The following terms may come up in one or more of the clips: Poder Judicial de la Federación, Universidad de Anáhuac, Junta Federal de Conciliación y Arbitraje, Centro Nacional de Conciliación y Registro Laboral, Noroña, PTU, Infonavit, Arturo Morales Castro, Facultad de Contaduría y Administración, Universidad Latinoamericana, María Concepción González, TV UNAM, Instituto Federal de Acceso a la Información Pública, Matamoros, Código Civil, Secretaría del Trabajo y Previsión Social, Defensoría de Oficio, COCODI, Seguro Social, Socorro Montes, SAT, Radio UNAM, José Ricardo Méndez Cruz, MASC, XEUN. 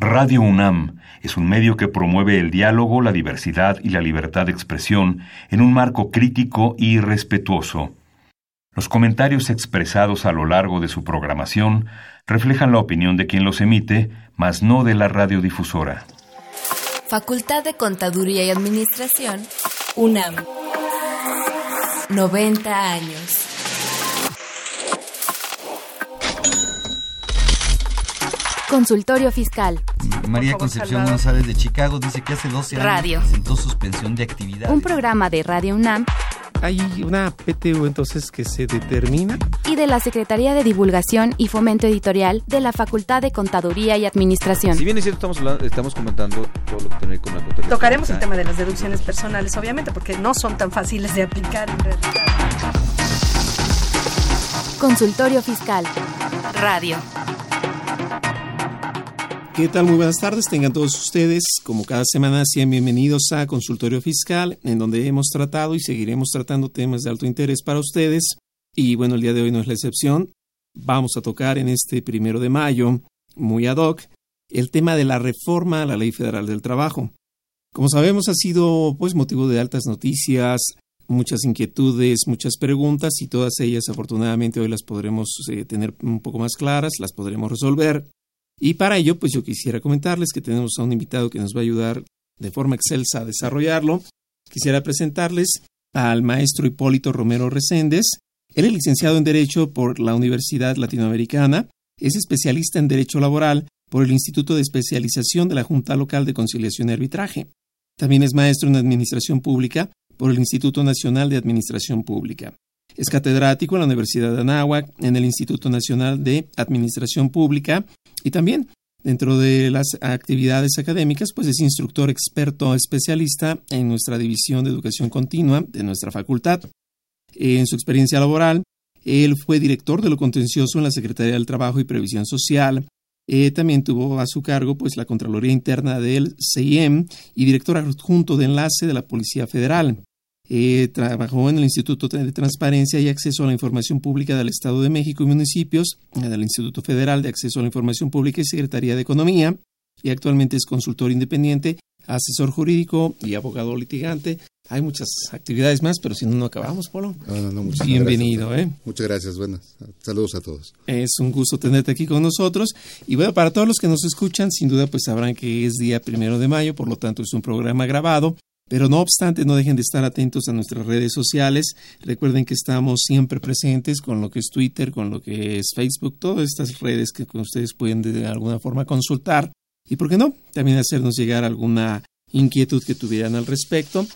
Radio UNAM es un medio que promueve el diálogo, la diversidad y la libertad de expresión en un marco crítico y respetuoso. Los comentarios expresados a lo largo de su programación reflejan la opinión de quien los emite, mas no de la radiodifusora. Facultad de Contaduría y Administración, UNAM. 90 años. Consultorio Fiscal. María Concepción González de Chicago dice que hace 12 años presentó suspensión de actividad. Un programa de Radio UNAM. Hay una PTU entonces que se determina. Y de la Secretaría de Divulgación y Fomento Editorial de la Facultad de Contaduría y Administración. Si bien es cierto, estamos comentando todo lo que tiene con la contaduría. Tocaremos el tema de las deducciones personales, obviamente, porque no son tan fáciles de aplicar en realidad. Consultorio Fiscal. Radio. ¿Qué tal? Muy buenas tardes, tengan todos ustedes, como cada semana, sean bienvenidos a Consultorio Fiscal, en donde hemos tratado y seguiremos tratando temas de alto interés para ustedes. Y bueno, el día de hoy no es la excepción. Vamos a tocar en este 1 de mayo, muy ad hoc, el tema de la reforma a la Ley Federal del Trabajo. Como sabemos, ha sido pues motivo de altas noticias, muchas inquietudes, muchas preguntas, y todas ellas afortunadamente hoy las podremos tener un poco más claras, las podremos resolver. Y para ello, pues yo quisiera comentarles que tenemos a un invitado que nos va a ayudar de forma excelsa a desarrollarlo. Quisiera presentarles al maestro Hipólito Romero Resendes. Él es licenciado en Derecho por la Universidad Latinoamericana, es especialista en Derecho Laboral por el Instituto de Especialización de la Junta Local de Conciliación y Arbitraje. También es maestro en Administración Pública por el Instituto Nacional de Administración Pública. Es catedrático en la Universidad de Anáhuac, en el Instituto Nacional de Administración Pública, y también, dentro de las actividades académicas, pues es instructor experto especialista en nuestra división de educación continua de nuestra facultad. En su experiencia laboral, él fue director de lo contencioso en la Secretaría del Trabajo y Previsión Social. También tuvo a su cargo pues la Contraloría Interna del CIEM y director adjunto de enlace de la Policía Federal. Trabajó en el Instituto de Transparencia y Acceso a la Información Pública del Estado de México y Municipios, del Instituto Federal de Acceso a la Información Pública y Secretaría de Economía, y actualmente es consultor independiente, asesor jurídico y abogado litigante. Hay muchas actividades más, pero si no acabamos, Polo. No, muchas gracias. Bienvenido. Muchas gracias, buenas. Saludos a todos. Es un gusto tenerte aquí con nosotros. Y bueno, para todos los que nos escuchan, sin duda pues sabrán que es día 1 de mayo, por lo tanto es un programa grabado. Pero no obstante, no dejen de estar atentos a nuestras redes sociales. Recuerden que estamos siempre presentes con lo que es Twitter, con lo que es Facebook, todas estas redes que ustedes pueden de alguna forma consultar. Y por qué no, también hacernos llegar alguna inquietud que tuvieran al respecto,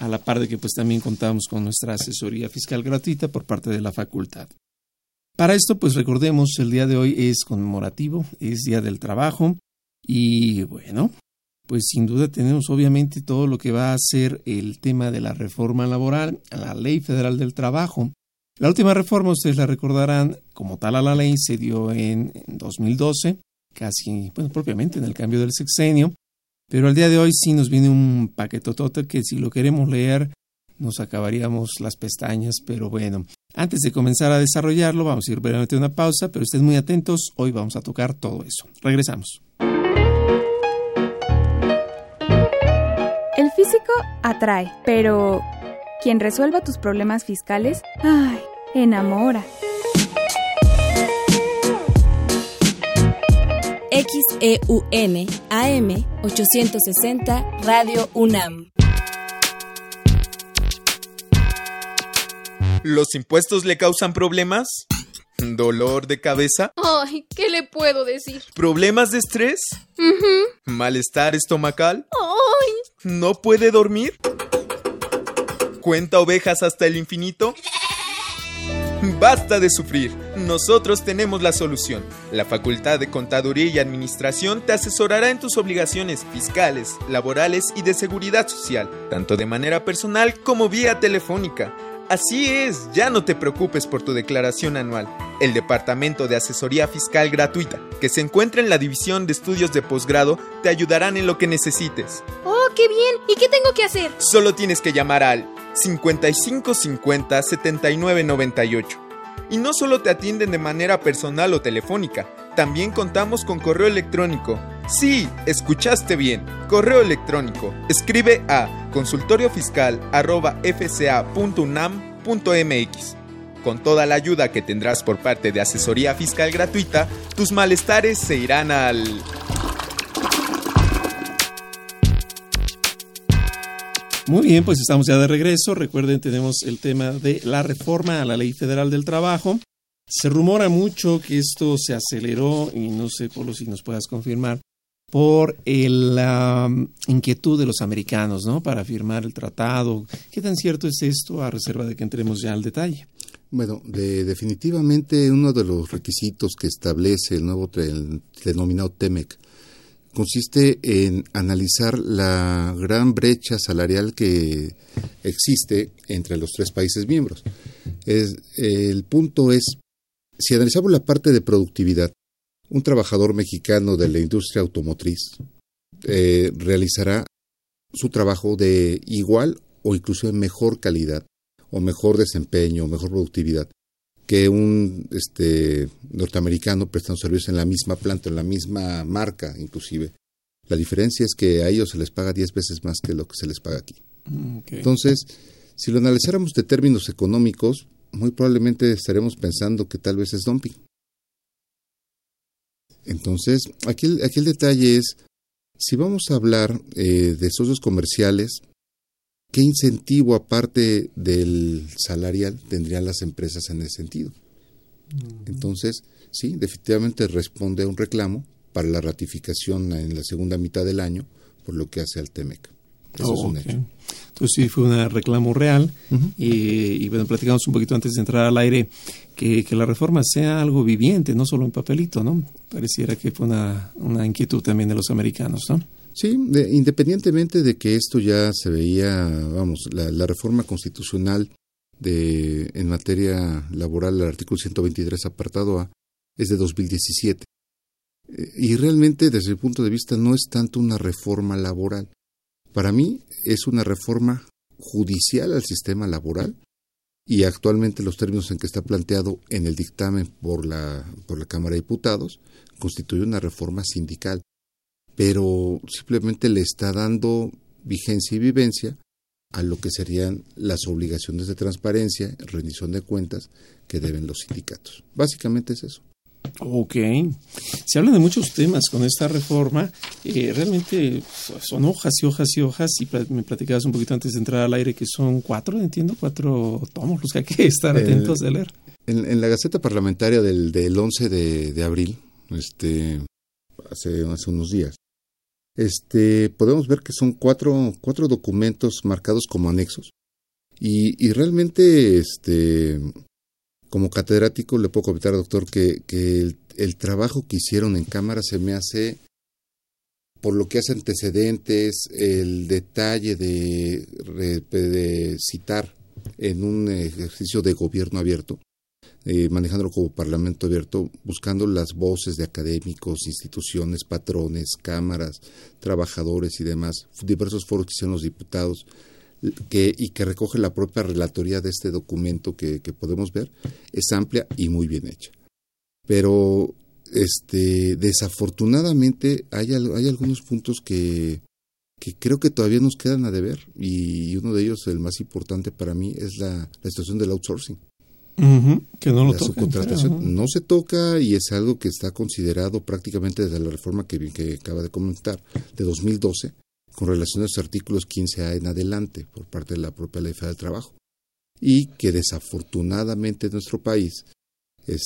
a la par de que pues también contamos con nuestra asesoría fiscal gratuita por parte de la facultad. Para esto, pues recordemos, el día de hoy es conmemorativo, es Día del Trabajo y bueno, pues sin duda tenemos obviamente todo lo que va a ser el tema de la reforma laboral a la Ley Federal del Trabajo. La última reforma, ustedes la recordarán, como tal a la ley, se dio en 2012, casi, bueno, propiamente en el cambio del sexenio. Pero al día de hoy sí nos viene un paquetotote que si lo queremos leer nos acabaríamos las pestañas, pero bueno. Antes de comenzar a desarrollarlo vamos a ir brevemente a una pausa, pero estén muy atentos, hoy vamos a tocar todo eso. Regresamos. El físico atrae, pero quien resuelva tus problemas fiscales, ¡ay!, enamora. XEUN AM 860 Radio UNAM. ¿Los impuestos le causan problemas? ¿Dolor de cabeza? Ay, ¿qué le puedo decir? ¿Problemas de estrés? Uh-huh. ¿Malestar estomacal? Ay. ¿No puede dormir? ¿Cuenta ovejas hasta el infinito? ¡Basta de sufrir! Nosotros tenemos la solución. La Facultad de Contaduría y Administración te asesorará en tus obligaciones fiscales, laborales y de seguridad social, tanto de manera personal como vía telefónica. Así es, ya no te preocupes por tu declaración anual. El Departamento de Asesoría Fiscal Gratuita, que se encuentra en la División de Estudios de Posgrado, te ayudarán en lo que necesites. ¡Oh, qué bien! ¿Y qué tengo que hacer? Solo tienes que llamar al 5550-7998. Y no solo te atienden de manera personal o telefónica, también contamos con correo electrónico. Sí, escuchaste bien. Correo electrónico. Escribe a consultoriofiscal@fca.unam.mx. Con toda la ayuda que tendrás por parte de asesoría fiscal gratuita, tus malestares se irán al... Muy bien, pues estamos ya de regreso. Recuerden, tenemos el tema de la reforma a la Ley Federal del Trabajo. Se rumora mucho que esto se aceleró, y no sé, Polo, si nos puedas confirmar, por la inquietud de los americanos, ¿no?, para firmar el tratado. ¿Qué tan cierto es esto, a reserva de que entremos ya al detalle? Bueno, definitivamente uno de los requisitos que establece el nuevo denominado T-MEC consiste en analizar la gran brecha salarial que existe entre los tres países miembros. El punto es, si analizamos la parte de productividad, un trabajador mexicano de la industria automotriz realizará su trabajo de igual o incluso en mejor calidad, o mejor desempeño, o mejor productividad, que un norteamericano prestando servicios en la misma planta, en la misma marca inclusive. La diferencia es que a ellos se les paga 10 veces más que lo que se les paga aquí. Okay. Entonces, si lo analizáramos de términos económicos, muy probablemente estaremos pensando que tal vez es dumping. Entonces, aquí el detalle es, si vamos a hablar de socios comerciales, ¿qué incentivo aparte del salarial tendrían las empresas en ese sentido? Entonces, sí, definitivamente responde a un reclamo para la ratificación en la segunda mitad del año por lo que hace al T-MEC. Eso es un hecho. Entonces sí fue un reclamo real. Uh-huh. Y bueno, platicamos un poquito antes de entrar al aire que la reforma sea algo viviente, no solo en papelito, ¿no? Pareciera que fue una inquietud también de los americanos, ¿no? Sí, independientemente de que esto ya se veía, vamos, la reforma constitucional en materia laboral, el artículo 123, apartado A, es de 2017. Y realmente, desde el punto de vista, no es tanto una reforma laboral. Para mí, es una reforma judicial al sistema laboral, y actualmente los términos en que está planteado en el dictamen por la Cámara de Diputados constituye una reforma sindical, pero simplemente le está dando vigencia y vivencia a lo que serían las obligaciones de transparencia, rendición de cuentas que deben los sindicatos. Básicamente es eso. Ok. Se habla de muchos temas con esta reforma. Realmente son hojas y hojas y hojas. Y me platicabas un poquito antes de entrar al aire que son 4, entiendo, 4 tomos los que hay que estar atentos de leer. En la Gaceta Parlamentaria del 11 de abril, hace unos días, podemos ver que son cuatro documentos marcados como anexos, y realmente como catedrático le puedo comentar al doctor que el trabajo que hicieron en cámara se me hace, por lo que hace antecedentes, el detalle de citar en un ejercicio de gobierno abierto, manejándolo como Parlamento abierto, buscando las voces de académicos, instituciones, patrones, cámaras, trabajadores y demás, diversos foros que hicieron los diputados, y que recoge la propia relatoría de este documento que podemos ver, es amplia y muy bien hecha. Pero desafortunadamente hay algunos puntos que creo que todavía nos quedan a deber, y uno de ellos, el más importante para mí, es la situación del outsourcing. Uh-huh, que no lo toca. La subcontratación no se toca, y es algo que está considerado prácticamente desde la reforma que acaba de comentar, de 2012, con relación a los artículos 15A en adelante, por parte de la propia Ley Federal del Trabajo. Y que desafortunadamente en nuestro país,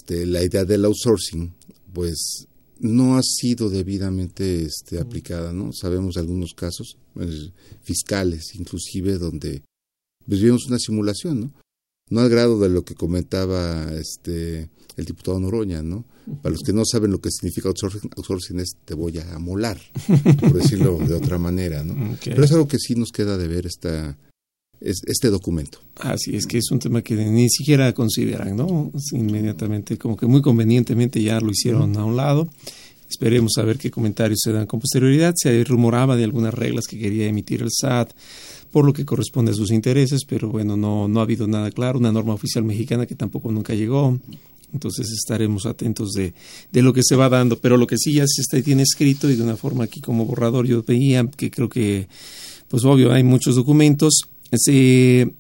la idea del outsourcing, pues no ha sido debidamente aplicada, ¿no? Sabemos algunos casos fiscales, inclusive, donde vivimos una simulación, ¿no? No al grado de lo que comentaba el diputado Noroña, ¿no? Para los que no saben lo que significa outsourcing es te voy a amolar, por decirlo de otra manera, ¿no? Okay. Pero es algo que sí nos queda de ver este documento. Así es, que es un tema que ni siquiera consideran, ¿no? Inmediatamente, como que muy convenientemente ya lo hicieron a un lado. Esperemos a ver qué comentarios se dan con posterioridad. Se rumoraba de algunas reglas que quería emitir el SAT por lo que corresponde a sus intereses, pero bueno, no ha habido nada claro. Una norma oficial mexicana que tampoco nunca llegó. Entonces estaremos atentos de lo que se va dando. Pero lo que sí ya se está ahí tiene escrito, y de una forma aquí como borrador yo veía que creo que, pues obvio, hay muchos documentos. Se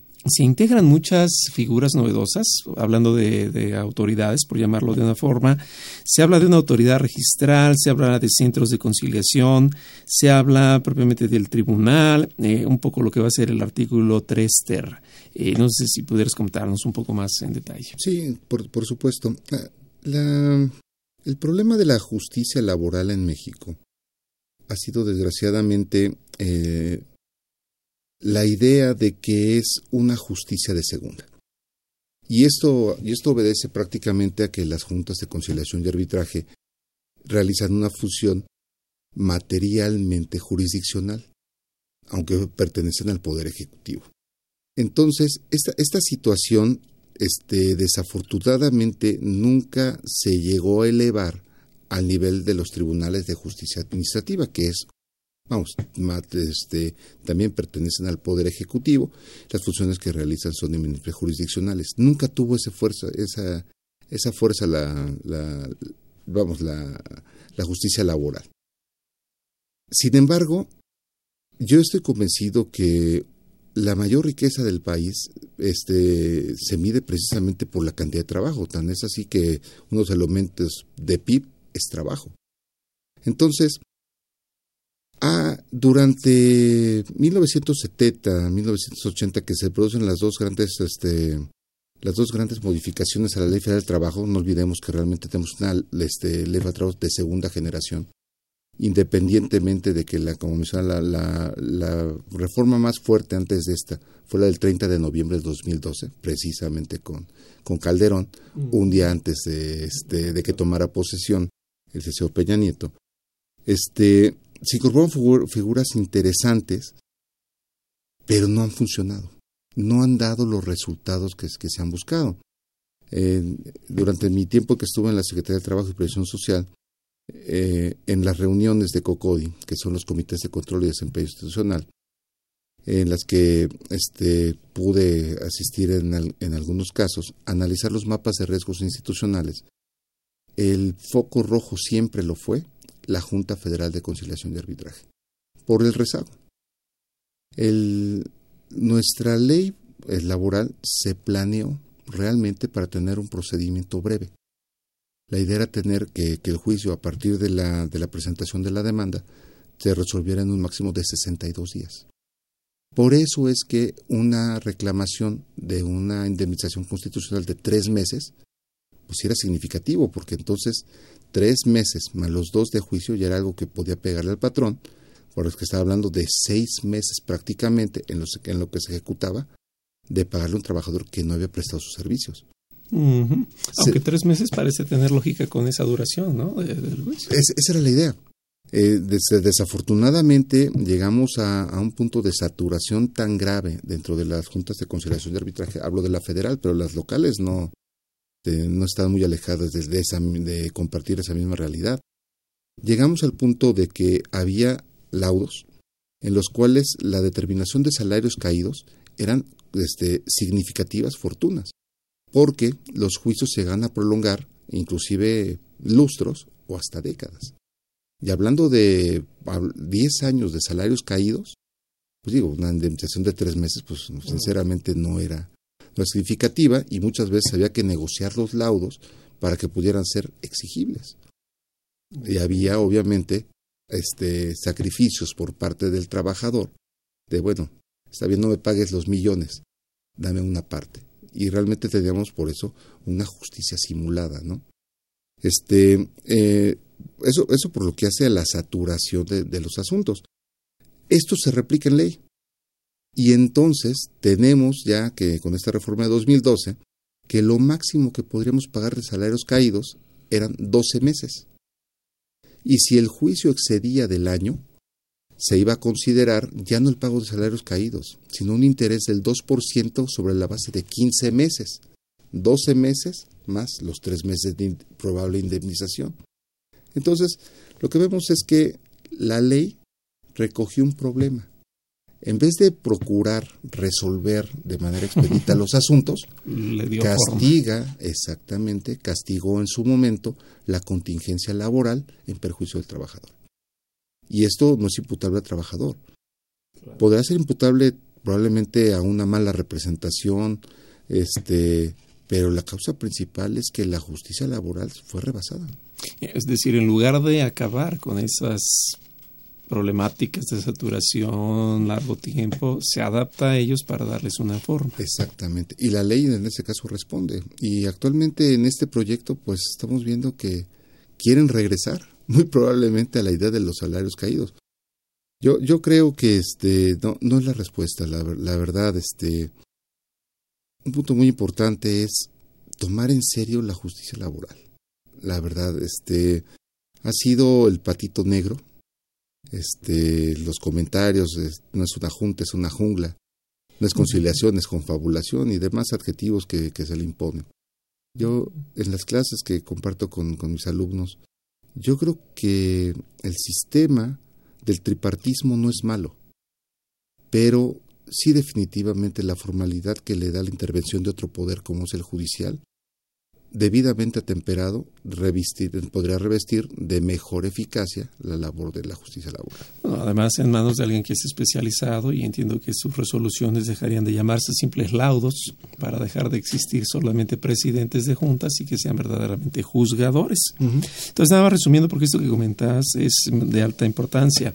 integran muchas figuras novedosas, hablando de autoridades, por llamarlo de una forma. Se habla de una autoridad registral, se habla de centros de conciliación, se habla propiamente del tribunal, un poco lo que va a ser el artículo 3 ter. No sé si pudieras contarnos un poco más en detalle. Sí, por supuesto. El problema de la justicia laboral en México ha sido desgraciadamente... la idea de que es una justicia de segunda. Y esto obedece prácticamente a que las juntas de conciliación y arbitraje realizan una función materialmente jurisdiccional, aunque pertenecen al Poder Ejecutivo. Entonces, esta situación desafortunadamente nunca se llegó a elevar al nivel de los tribunales de justicia administrativa, que es... también pertenecen al Poder Ejecutivo. Las funciones que realizan son eminentemente jurisdiccionales. Nunca tuvo esa fuerza la justicia laboral. Sin embargo, yo estoy convencido que la mayor riqueza del país se mide precisamente por la cantidad de trabajo. Tan es así que uno de los elementos de PIB es trabajo. Entonces, durante 1970, 1980, que se producen las dos grandes modificaciones a la Ley Federal del Trabajo. No olvidemos que realmente tenemos una Ley Federal del Trabajo de segunda generación, independientemente de que la reforma más fuerte antes de esta fue la del 30 de noviembre del 2012, precisamente con Calderón, un día antes de que tomara posesión el señor Peña Nieto. Se incorporan figuras interesantes, pero no han funcionado. No han dado los resultados que se han buscado. Durante mi tiempo que estuve en la Secretaría del Trabajo y Previsión Social, en las reuniones de COCODI, que son los Comités de Control y Desempeño Institucional, en las que pude asistir en algunos casos, analizar los mapas de riesgos institucionales, el foco rojo siempre lo fue la Junta Federal de Conciliación y Arbitraje, por el rezago. Nuestra ley laboral se planeó realmente para tener un procedimiento breve. La idea era tener que el juicio, a partir de la presentación de la demanda, se resolviera en un máximo de 62 días. Por eso es que una reclamación de una indemnización constitucional de 3 meses pues era significativo, porque entonces 3 meses más los 2 de juicio ya era algo que podía pegarle al patrón, por los que estaba hablando de 6 meses prácticamente en lo que se ejecutaba de pagarle a un trabajador que no había prestado sus servicios. Uh-huh. Aunque 3 meses parece tener lógica con esa duración, ¿no? Del juicio. Esa era la idea. Desafortunadamente llegamos a un punto de saturación tan grave dentro de las juntas de conciliación y arbitraje. Hablo de la federal, pero las locales no están muy alejadas de compartir esa misma realidad. Llegamos al punto de que había laudos en los cuales la determinación de salarios caídos eran significativas fortunas, porque los juicios se van a prolongar inclusive lustros o hasta décadas. Y hablando de 10 años de salarios caídos, pues digo, una indemnización de 3 meses, pues sinceramente no era significativa, y muchas veces había que negociar los laudos para que pudieran ser exigibles. Y había obviamente sacrificios por parte del trabajador de, bueno, está bien, no me pagues los millones, dame una parte. Y realmente teníamos por eso una justicia simulada, ¿no? Eso por lo que hace a la saturación de los asuntos. Esto se replica en ley. Y entonces tenemos ya que con esta reforma de 2012 que lo máximo que podríamos pagar de salarios caídos eran 12 meses. Y si el juicio excedía del año, se iba a considerar ya no el pago de salarios caídos, sino un interés del 2% sobre la base de 15 meses. 12 meses más los 3 meses de probable indemnización. Entonces, lo que vemos es que la ley recogió un problema. en vez de procurar resolver de manera expedita los asuntos, castigó en su momento la contingencia laboral en perjuicio del trabajador. Y esto no es imputable al trabajador. Podrá ser imputable probablemente a una mala representación, pero la causa principal es que la justicia laboral fue rebasada. Es decir, en lugar de acabar con esas problemáticas de saturación, largo tiempo, se adapta a ellos para darles una forma. Exactamente. Y la ley en ese caso responde. Y actualmente en este proyecto pues estamos viendo que quieren regresar muy probablemente a la idea de los salarios caídos. Yo creo que no es la respuesta. La verdad, un punto muy importante es tomar en serio la justicia laboral. La verdad, ha sido el patito negro. Los comentarios, no es una junta, es una jungla. No es conciliación, es confabulación y demás adjetivos que se le imponen. Yo, en las clases que comparto con mis alumnos, yo creo que el sistema del tripartismo no es malo, pero sí definitivamente la formalidad que le da la intervención de otro poder como es el judicial, debidamente atemperado, podría revestir de mejor eficacia la labor de la justicia laboral. Bueno, además, en manos de alguien que es especializado, y entiendo que sus resoluciones dejarían de llamarse simples laudos para dejar de existir solamente presidentes de juntas y que sean verdaderamente juzgadores. Uh-huh. Entonces, nada más resumiendo, porque esto que comentabas es de alta importancia.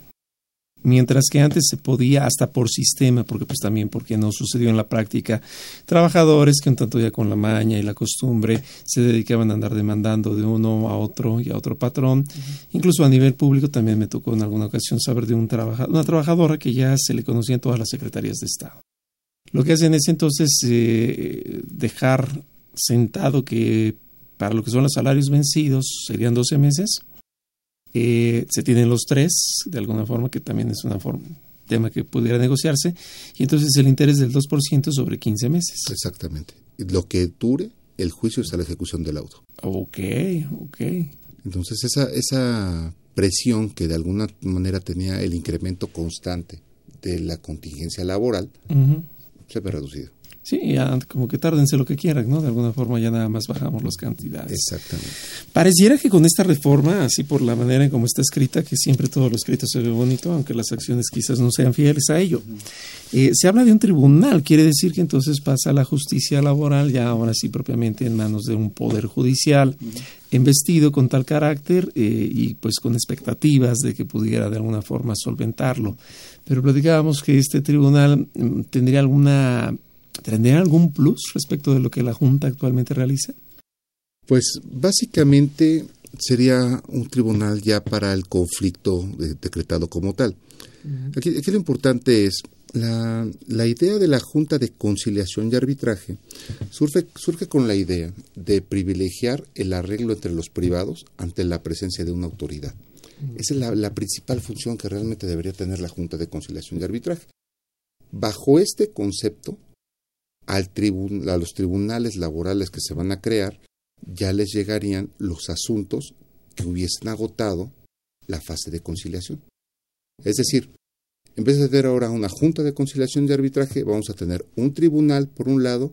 Mientras que antes se podía hasta por sistema, porque no sucedió en la práctica, trabajadores que un tanto ya con la maña y la costumbre se dedicaban a andar demandando de uno a otro y a otro patrón. Uh-huh. Incluso a nivel público también me tocó en alguna ocasión saber de una trabajadora que ya se le conocía en todas las secretarías de Estado. Lo que hacen es entonces dejar sentado que para lo que son los salarios vencidos serían 12 meses. Se tienen los tres, de alguna forma, que también es tema que pudiera negociarse, y entonces el interés del 2% sobre 15 meses. Exactamente. Lo que dure el juicio hasta la ejecución del auto. Ok. Entonces esa presión que de alguna manera tenía el incremento constante de la contingencia laboral, uh-huh, se ve reducido. Sí, ya como que tárdense lo que quieran, ¿no? De alguna forma ya nada más bajamos las cantidades. Exactamente. Pareciera que con esta reforma, así por la manera en cómo está escrita, que siempre todo lo escrito se ve bonito, aunque las acciones quizás no sean fieles a ello. Se habla de un tribunal, quiere decir que entonces pasa la justicia laboral, ya ahora sí propiamente en manos de un poder judicial, embestido con tal carácter y pues con expectativas de que pudiera de alguna forma solventarlo. Pero platicábamos que este tribunal ¿tendría algún plus respecto de lo que la Junta actualmente realiza? Pues básicamente sería un tribunal ya para el conflicto decretado como tal. Uh-huh. Aquí lo importante es la idea de la Junta de Conciliación y Arbitraje surge con la idea de privilegiar el arreglo entre los privados ante la presencia de una autoridad. Uh-huh. Esa es la principal función que realmente debería tener la Junta de Conciliación y Arbitraje. Bajo este concepto, a los tribunales laborales que se van a crear, ya les llegarían los asuntos que hubiesen agotado la fase de conciliación. Es decir, en vez de tener ahora una junta de conciliación y arbitraje, vamos a tener un tribunal por un lado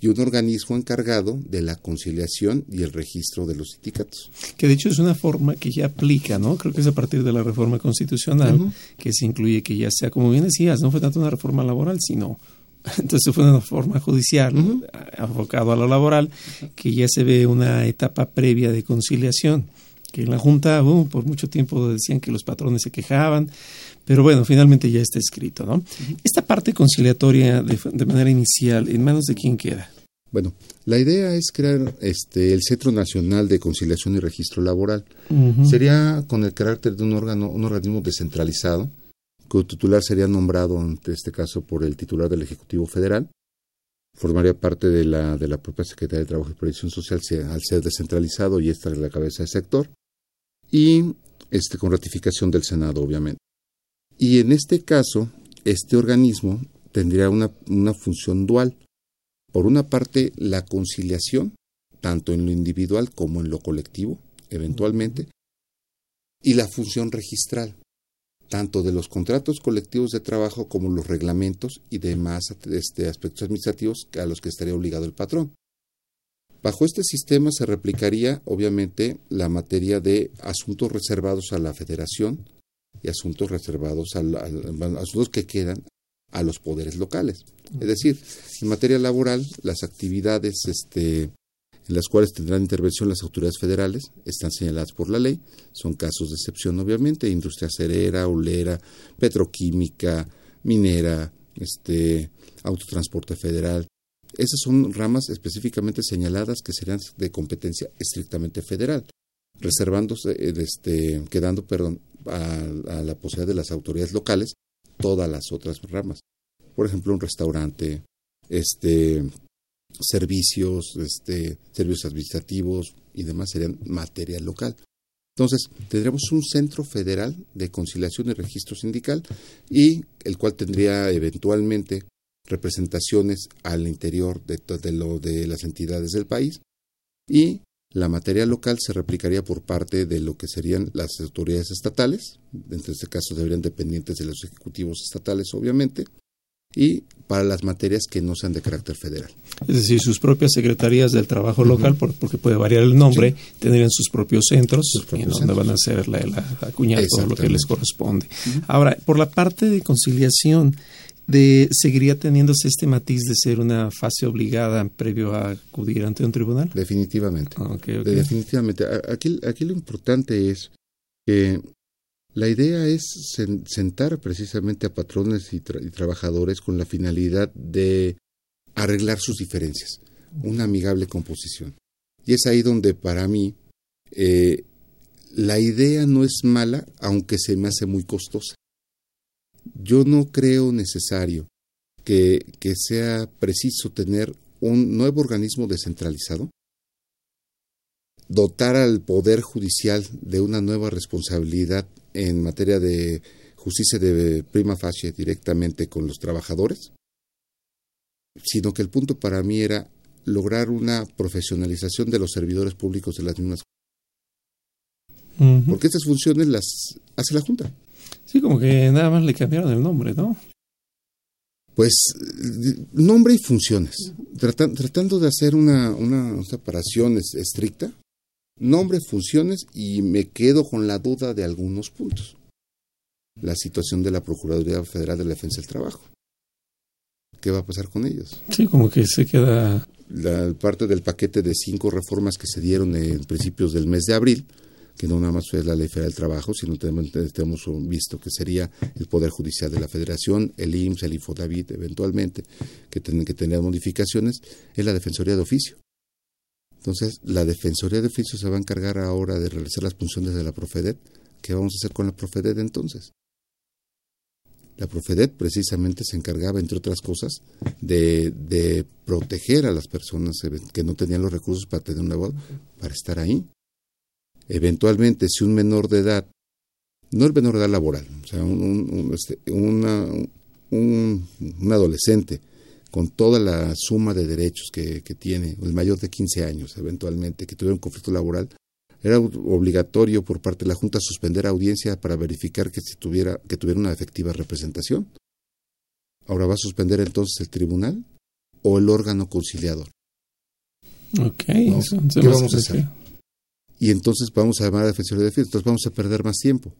y un organismo encargado de la conciliación y el registro de los sindicatos. Que de hecho es una forma que ya aplica, ¿no? Creo que es a partir de la reforma constitucional, uh-huh, que se incluye que ya sea, como bien decías, no fue tanto una reforma laboral, sino... Entonces fue una forma judicial, uh-huh, enfocado a lo laboral, que ya se ve una etapa previa de conciliación, que en la Junta por mucho tiempo decían que los patrones se quejaban, pero bueno, finalmente ya está escrito, ¿no? Uh-huh. Esta parte conciliatoria de manera inicial, ¿en manos de quién queda? Bueno, la idea es crear el Centro Nacional de Conciliación y Registro Laboral. Uh-huh. Sería con el carácter de un organismo descentralizado, cuyo titular sería nombrado, en este caso, por el titular del Ejecutivo Federal. Formaría parte de la propia Secretaría de Trabajo y Previsión Social al ser descentralizado y estar en la cabeza del sector. Y con ratificación del Senado, obviamente. Y en este caso, este organismo tendría una función dual. Por una parte, la conciliación, tanto en lo individual como en lo colectivo, eventualmente, y la función registral. tanto de los contratos colectivos de trabajo como los reglamentos y demás aspectos administrativos a los que estaría obligado el patrón. Bajo este sistema se replicaría, obviamente, la materia de asuntos reservados a la Federación y asuntos reservados asuntos que quedan a los poderes locales. Es decir, en materia laboral, las actividades en las cuales tendrán intervención las autoridades federales están señaladas por la ley. Son casos de excepción, obviamente, industria acerera, olera, petroquímica, minera, autotransporte federal. Esas son ramas específicamente señaladas que serían de competencia estrictamente federal, reservándose, quedando a la posibilidad de las autoridades locales todas las otras ramas. Por ejemplo, un restaurante, servicios administrativos y demás serían materia local. Entonces, tendremos un Centro Federal de Conciliación y Registro Sindical, y el cual tendría eventualmente representaciones al interior de las entidades del país, y la materia local se replicaría por parte de lo que serían las autoridades estatales, en este caso deberían dependientes de los ejecutivos estatales, obviamente, y para las materias que no sean de carácter federal. Es decir, sus propias secretarías del trabajo local, porque puede variar el nombre, sí, tendrían sus propios centros, donde van a hacer acuñar todo lo que les corresponde. Ahora, por la parte de conciliación, ¿seguiría teniéndose este matiz de ser una fase obligada previo a acudir ante un tribunal? Definitivamente. Okay. Definitivamente. Aquí lo importante es que la idea es sentar precisamente a patrones y trabajadores con la finalidad de arreglar sus diferencias, una amigable composición. Y es ahí donde, para mí, la idea no es mala, aunque se me hace muy costosa. Yo no creo necesario que sea preciso tener un nuevo organismo descentralizado, dotar al Poder Judicial de una nueva responsabilidad en materia de justicia de prima facie directamente con los trabajadores, sino que el punto para mí era lograr una profesionalización de los servidores públicos de las mismas. Porque estas funciones las hace la Junta. Sí, como que nada más le cambiaron el nombre, ¿no? Pues nombre y funciones. Tratando de hacer una separación estricta, nombre, funciones, y me quedo con la duda de algunos puntos. La situación de la Procuraduría Federal de la Defensa del Trabajo. ¿Qué va a pasar con ellos? Sí, como que se queda... La parte del paquete de 5 reformas que se dieron en principios del mes de abril, que no nada más es la Ley Federal del Trabajo, sino tenemos visto que sería el Poder Judicial de la Federación, el IMSS, el Infonavit, eventualmente, que tendrían modificaciones, es la Defensoría de Oficio. Entonces, la Defensoría de Oficio se va a encargar ahora de realizar las funciones de la Profedet. ¿Qué vamos a hacer con la Profedet entonces? La Profedet precisamente se encargaba, entre otras cosas, de proteger a las personas que no tenían los recursos para tener un abogado, para estar ahí. Eventualmente, si un menor de edad, no el menor de edad laboral, o sea, un adolescente con toda la suma de derechos que tiene, el mayor de 15 años eventualmente, que tuviera un conflicto laboral, era obligatorio por parte de la Junta suspender audiencia para verificar que tuviera una efectiva representación. Ahora va a suspender entonces el tribunal o el órgano conciliador. Okay, ¿no? ¿Qué vamos a hacer? Y entonces vamos a llamar a la Defensoría de Oficio, entonces vamos a perder más tiempo,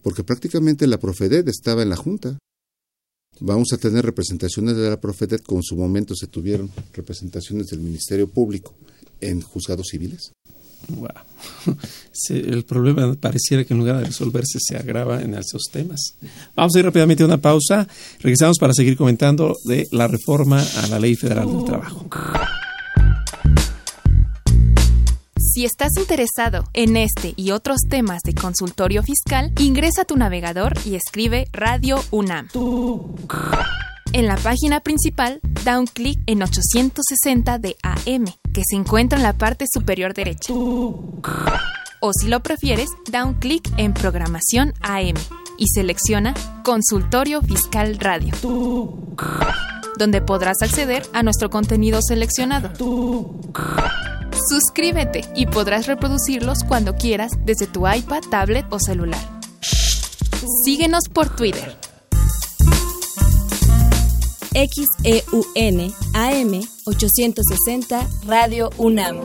porque prácticamente la Profedet estaba en la Junta. Vamos a tener representaciones de la Profedet, como en su momento se tuvieron representaciones del Ministerio Público en juzgados civiles. Wow. El problema pareciera que en lugar de resolverse se agrava en esos temas. Vamos a ir rápidamente a una pausa. Regresamos para seguir comentando de la reforma a la Ley Federal del Trabajo. Si estás interesado en este y otros temas de Consultorio Fiscal, ingresa a tu navegador y escribe Radio UNAM. En la página principal, da un clic en 860 de AM, que se encuentra en la parte superior derecha. O si lo prefieres, da un clic en Programación AM y selecciona Consultorio Fiscal Radio, donde podrás acceder a nuestro contenido seleccionado. Suscríbete y podrás reproducirlos cuando quieras desde tu iPad, tablet o celular. Síguenos por Twitter. XEUN AM 860 Radio UNAM.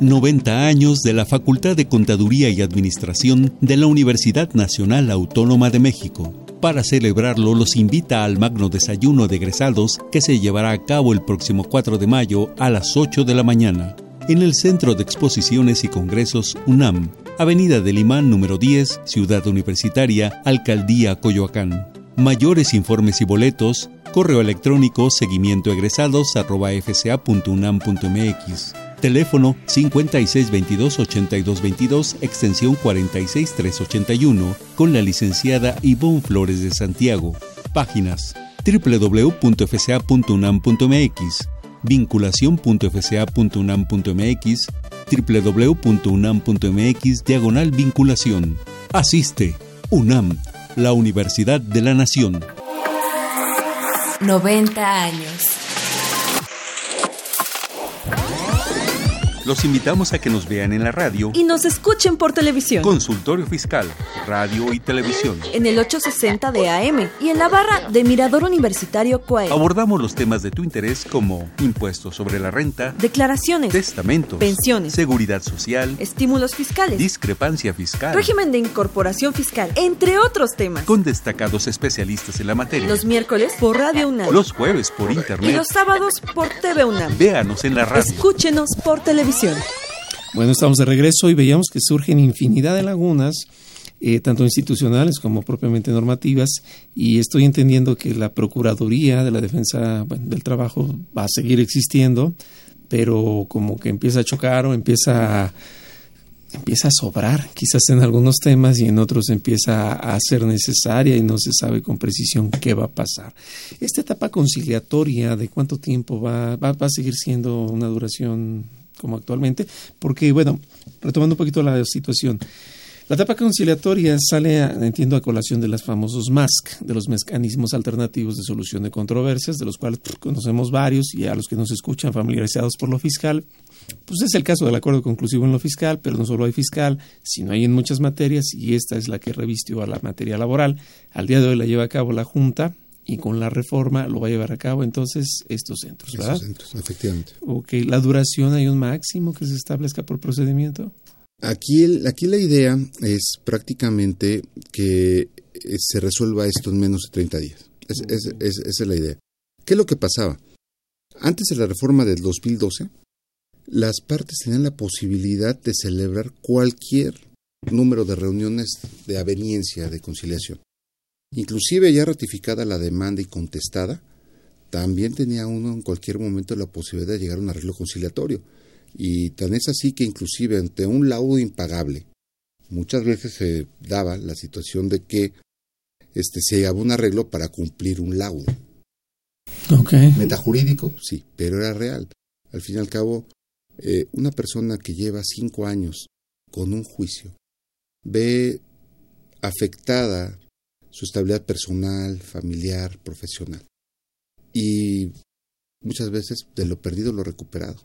...90 años de la Facultad de Contaduría y Administración de la Universidad Nacional Autónoma de México. Para celebrarlo, los invita al magno desayuno de egresados que se llevará a cabo el próximo 4 de mayo a las 8 de la mañana... en el Centro de Exposiciones y Congresos UNAM, Avenida de Limán, número 10, Ciudad Universitaria, Alcaldía Coyoacán. Mayores informes y boletos, correo electrónico seguimientoegresados@fca.unam.mx... Teléfono 5622-8222, extensión 46381, con la licenciada Ivonne Flores de Santiago. Páginas www.fca.unam.mx, vinculación.fca.unam.mx, www.unam.mx/vinculación. Asiste. UNAM, la Universidad de la Nación. 90 años. Los invitamos a que nos vean en la radio y nos escuchen por televisión. Consultorio Fiscal, radio y televisión. En el 860 de AM y en la barra de Mirador Universitario CUAE. Abordamos los temas de tu interés como impuestos sobre la renta, declaraciones, testamentos, pensiones, seguridad social, estímulos fiscales, discrepancia fiscal, régimen de incorporación fiscal, entre otros temas. Con destacados especialistas en la materia. Los miércoles por Radio UNAM. Los jueves por Internet. Y los sábados por TV UNAM. Véanos en la radio. Escúchenos por televisión. Bueno, estamos de regreso y veíamos que surgen infinidad de lagunas, tanto institucionales como propiamente normativas, y estoy entendiendo que la Procuraduría de la Defensa del Trabajo va a seguir existiendo, pero como que empieza a chocar o empieza a sobrar, quizás en algunos temas y en otros empieza a ser necesaria y no se sabe con precisión qué va a pasar. Esta etapa conciliatoria, ¿de cuánto tiempo va a seguir siendo una duración como actualmente? Porque, bueno, retomando un poquito la situación, la etapa conciliatoria sale, entiendo, a colación de los famosos MASC, de los mecanismos alternativos de solución de controversias, de los cuales conocemos varios y a los que nos escuchan familiarizados por lo fiscal. Pues es el caso del acuerdo conclusivo en lo fiscal, pero no solo hay fiscal, sino hay en muchas materias, y esta es la que revistió a la materia laboral. Al día de hoy la lleva a cabo la Junta, y con la reforma lo va a llevar a cabo entonces estos centros, ¿verdad? Estos centros, efectivamente. Okay. ¿La duración hay un máximo que se establezca por procedimiento? Aquí la idea es prácticamente que se resuelva esto en menos de 30 días. Esa es la idea. ¿Qué es lo que pasaba? Antes de la reforma del 2012, las partes tenían la posibilidad de celebrar cualquier número de reuniones de aveniencia de conciliación. Inclusive ya ratificada la demanda y contestada, también tenía uno en cualquier momento la posibilidad de llegar a un arreglo conciliatorio. Y tan es así que inclusive ante un laudo impagable, muchas veces se daba la situación de que se llegaba un arreglo para cumplir un laudo. Okay. Metajurídico, sí, pero era real. Al fin y al cabo, una persona que lleva 5 años con un juicio ve afectada su estabilidad personal, familiar, profesional. Y muchas veces de lo perdido lo recuperado.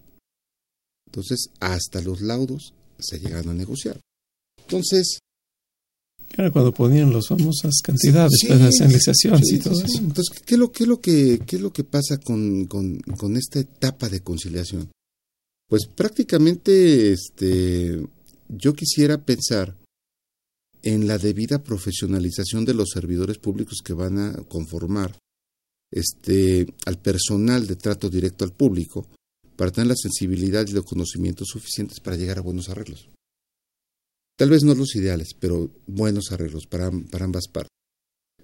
Entonces, hasta los laudos se llegan a negociar. Entonces... Era cuando ponían las famosas cantidades, sí, para las indemnizaciones, sí, y todo eso. Entonces, ¿qué es lo que pasa con esta etapa de conciliación? Pues prácticamente yo quisiera pensar en la debida profesionalización de los servidores públicos que van a conformar al personal de trato directo al público, para tener la sensibilidad y los conocimientos suficientes para llegar a buenos arreglos. Tal vez no los ideales, pero buenos arreglos para ambas partes.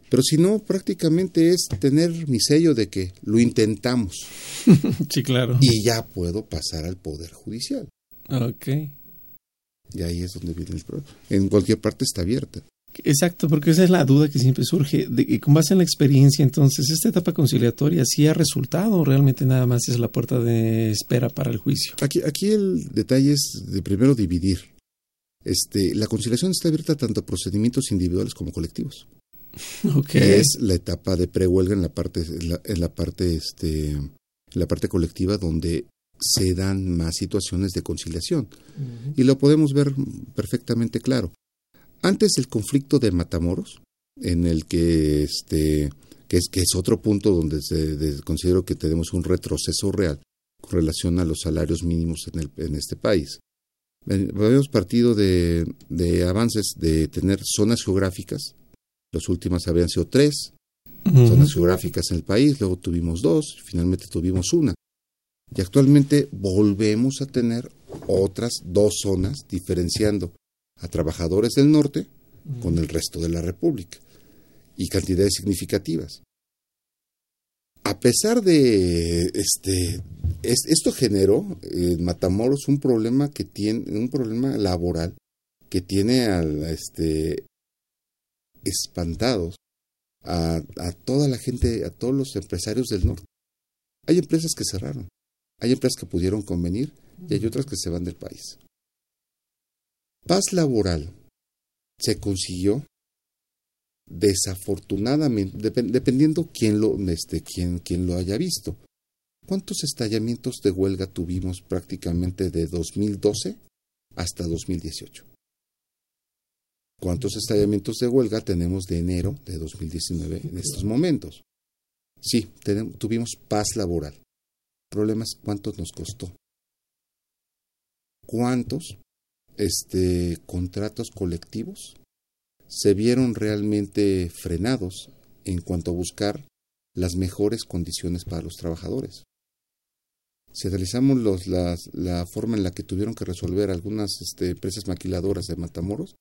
Pero si no, prácticamente es tener mi sello de que lo intentamos. Sí, claro. Y ya puedo pasar al Poder Judicial. Okay. Y ahí es donde viene el problema. En cualquier parte está abierta. Exacto, porque esa es la duda que siempre surge. Y con base en la experiencia, entonces, ¿esta etapa conciliatoria sí ha resultado o realmente nada más es la puerta de espera para el juicio? Aquí el detalle es de primero dividir. La conciliación está abierta tanto a procedimientos individuales como colectivos. Okay. Es la etapa de prehuelga en la parte colectiva, donde se dan más situaciones de conciliación. Uh-huh. Y lo podemos ver perfectamente claro. Antes del conflicto de Matamoros, en el que es otro punto donde considero que tenemos un retroceso real con relación a los salarios mínimos en este país. Habíamos partido de avances de tener zonas geográficas. Las últimas habían sido 3 uh-huh. zonas geográficas en el país, luego tuvimos 2, finalmente tuvimos 1. Y actualmente volvemos a tener otras 2 zonas diferenciando a trabajadores del norte uh-huh. con el resto de la República y cantidades significativas. A pesar de esto generó en Matamoros un problema laboral que tiene espantados a toda la gente, a todos los empresarios del norte. Hay empresas que cerraron, hay empresas que pudieron convenir y hay otras que se van del país. Paz laboral se consiguió desafortunadamente, dependiendo quién lo haya visto. ¿Cuántos estallamientos de huelga tuvimos prácticamente de 2012 hasta 2018? ¿Cuántos estallamientos de huelga tenemos de enero de 2019 en estos momentos? Sí, tuvimos paz laboral. El problema es cuántos nos costó. ¿Cuántos contratos colectivos se vieron realmente frenados en cuanto a buscar las mejores condiciones para los trabajadores? Si analizamos la forma en la que tuvieron que resolver algunas empresas maquiladoras de Matamoros,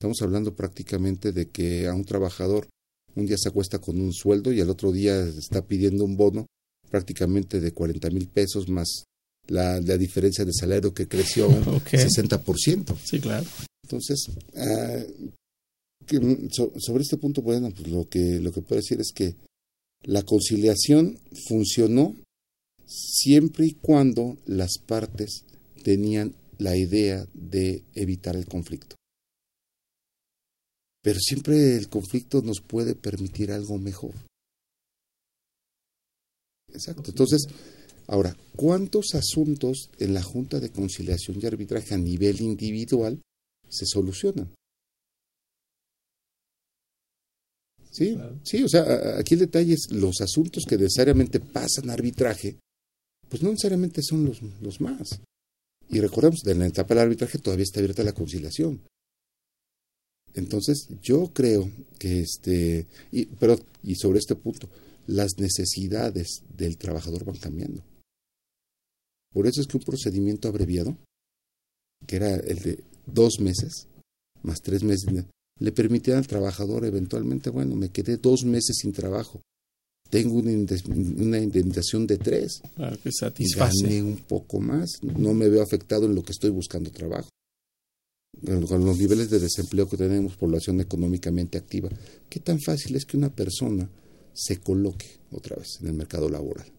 estamos hablando prácticamente de que a un trabajador un día se acuesta con un sueldo y al otro día está pidiendo un bono prácticamente de 40,000 pesos más la diferencia de salario que creció un 60%. Sí, claro. Entonces, sobre este punto, bueno, pues lo que puedo decir es que la conciliación funcionó siempre y cuando las partes tenían la idea de evitar el conflicto. Pero siempre el conflicto nos puede permitir algo mejor. Exacto. Entonces, ahora, ¿cuántos asuntos en la Junta de Conciliación y Arbitraje a nivel individual se solucionan? Sí, claro. Sí, o sea, aquí el detalle es los asuntos que necesariamente pasan a arbitraje, pues no necesariamente son los más. Y recordemos, en la etapa del arbitraje todavía está abierta la conciliación. Entonces, yo creo que y sobre este punto, las necesidades del trabajador van cambiando. Por eso es que un procedimiento abreviado, que era el de 2 meses, más 3 meses... le permitirá al trabajador eventualmente, bueno, me quedé 2 meses sin trabajo, tengo una indemnización de 3, claro que satisface. Gané un poco más, no me veo afectado en lo que estoy buscando trabajo. Con los niveles de desempleo que tenemos, población económicamente activa, ¿qué tan fácil es que una persona se coloque otra vez en el mercado laboral?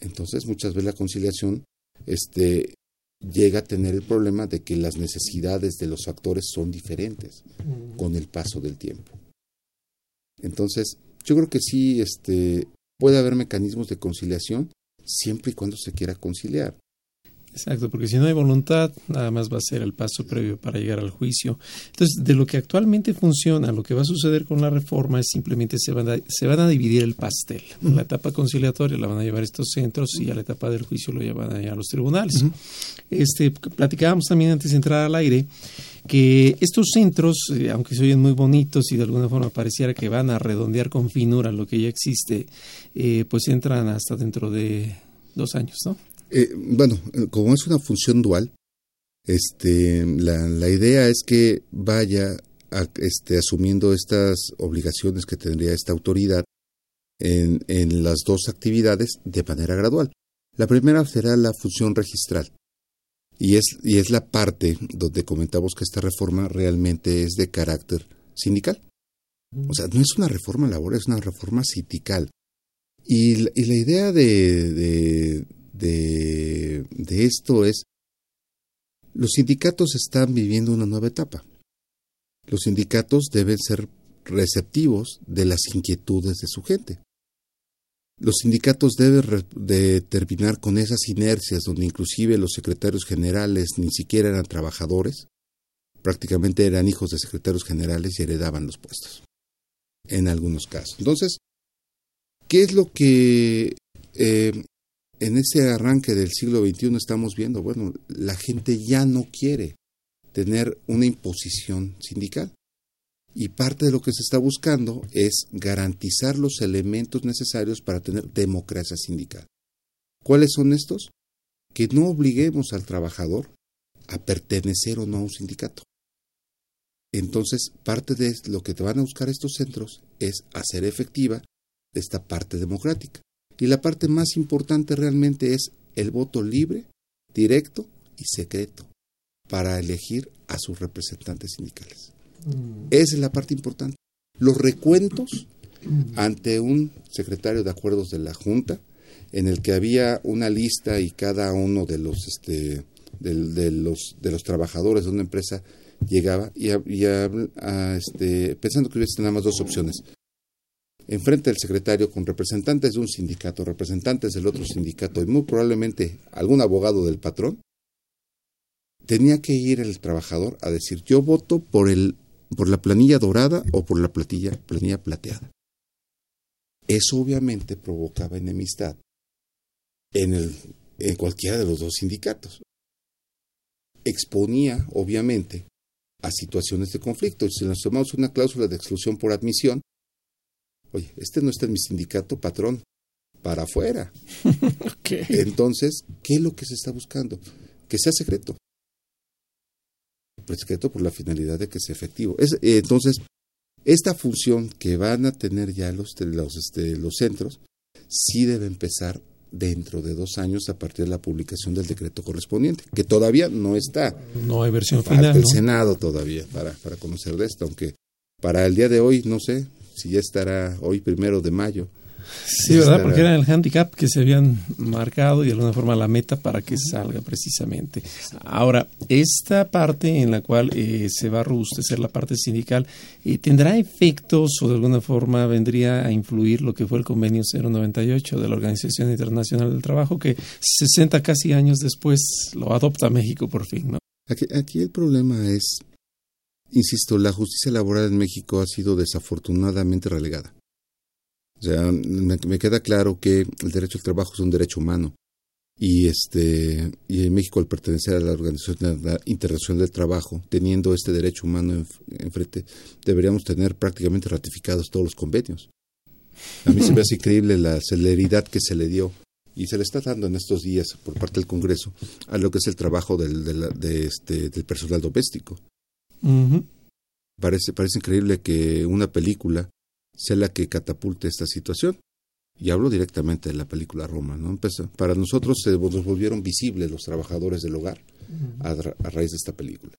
Entonces, muchas veces la conciliación llega a tener el problema de que las necesidades de los actores son diferentes con el paso del tiempo. Entonces, yo creo que sí puede haber mecanismos de conciliación siempre y cuando se quiera conciliar. Exacto, porque si no hay voluntad, nada más va a ser el paso previo para llegar al juicio. Entonces, de lo que actualmente funciona, lo que va a suceder con la reforma es simplemente se van a dividir el pastel. Uh-huh. La etapa conciliatoria la van a llevar estos centros y a la etapa del juicio lo van a llevar los tribunales. Uh-huh. Platicábamos también antes de entrar al aire que estos centros, aunque se oyen muy bonitos y de alguna forma pareciera que van a redondear con finura lo que ya existe, pues entran hasta dentro de 2 años, ¿no? Bueno, como es una función dual, la idea es que vaya asumiendo estas obligaciones que tendría esta autoridad en las dos actividades de manera gradual. La primera será la función registral y es la parte donde comentamos que esta reforma realmente es de carácter sindical. O sea, no es una reforma laboral, es una reforma sindical. Y la idea de esto es, los sindicatos están viviendo una nueva etapa. Los sindicatos deben ser receptivos de las inquietudes de su gente. Los sindicatos deben de terminar con esas inercias donde inclusive los secretarios generales ni siquiera eran trabajadores, prácticamente eran hijos de secretarios generales y heredaban los puestos, en algunos casos. Entonces, ¿qué es lo que en ese arranque del siglo XXI estamos viendo? Bueno, la gente ya no quiere tener una imposición sindical. Y parte de lo que se está buscando es garantizar los elementos necesarios para tener democracia sindical. ¿Cuáles son estos? Que no obliguemos al trabajador a pertenecer o no a un sindicato. Entonces, parte de lo que te van a buscar estos centros es hacer efectiva esta parte democrática. Y la parte más importante realmente es el voto libre, directo y secreto para elegir a sus representantes sindicales. Esa es la parte importante. Los recuentos ante un secretario de acuerdos de la Junta, en el que había una lista y cada uno de los de los trabajadores de una empresa llegaba pensando que hubiesen nada más dos opciones. Enfrente del secretario con representantes de un sindicato, representantes del otro sindicato y muy probablemente algún abogado del patrón, tenía que ir el trabajador a decir: yo voto por la planilla dorada o por la planilla plateada. Eso obviamente provocaba enemistad en cualquiera de los dos sindicatos. Exponía, obviamente, a situaciones de conflicto. Si nos tomamos una cláusula de exclusión por admisión, oye, este no está en mi sindicato, patrón, para afuera. Okay. Entonces, ¿qué es lo que se está buscando? Que sea secreto. Prescrito por la finalidad de que sea efectivo. Entonces, esta función que van a tener ya los centros sí debe empezar dentro de 2 años a partir de la publicación del decreto correspondiente, que todavía no está. No hay versión final, ¿no? El Senado todavía para conocer de esto, aunque para el día de hoy no sé si ya estará hoy 1 de mayo. Sí, ¿verdad? Estará... Porque era el handicap que se habían marcado y de alguna forma la meta para que salga precisamente. Ahora, esta parte en la cual se va a robustecer la parte sindical, ¿tendrá efectos o de alguna forma vendría a influir lo que fue el convenio 098 de la Organización Internacional del Trabajo, que 60 casi años después lo adopta México por fin, ¿no? Aquí el problema es, insisto, la justicia laboral en México ha sido desafortunadamente relegada. O sea, me queda claro que el derecho al trabajo es un derecho humano y en México, al pertenecer a la Organización Internacional del Trabajo, teniendo este derecho humano enfrente, deberíamos tener prácticamente ratificados todos los convenios. A mí se me hace increíble la celeridad que se le dio y se le está dando en estos días por parte del Congreso a lo que es el trabajo del personal doméstico. Uh-huh. Parece increíble que una película sea la que catapulte esta situación. Y hablo directamente de la película Roma, ¿no? Para nosotros nos volvieron visibles los trabajadores del hogar a raíz de esta película.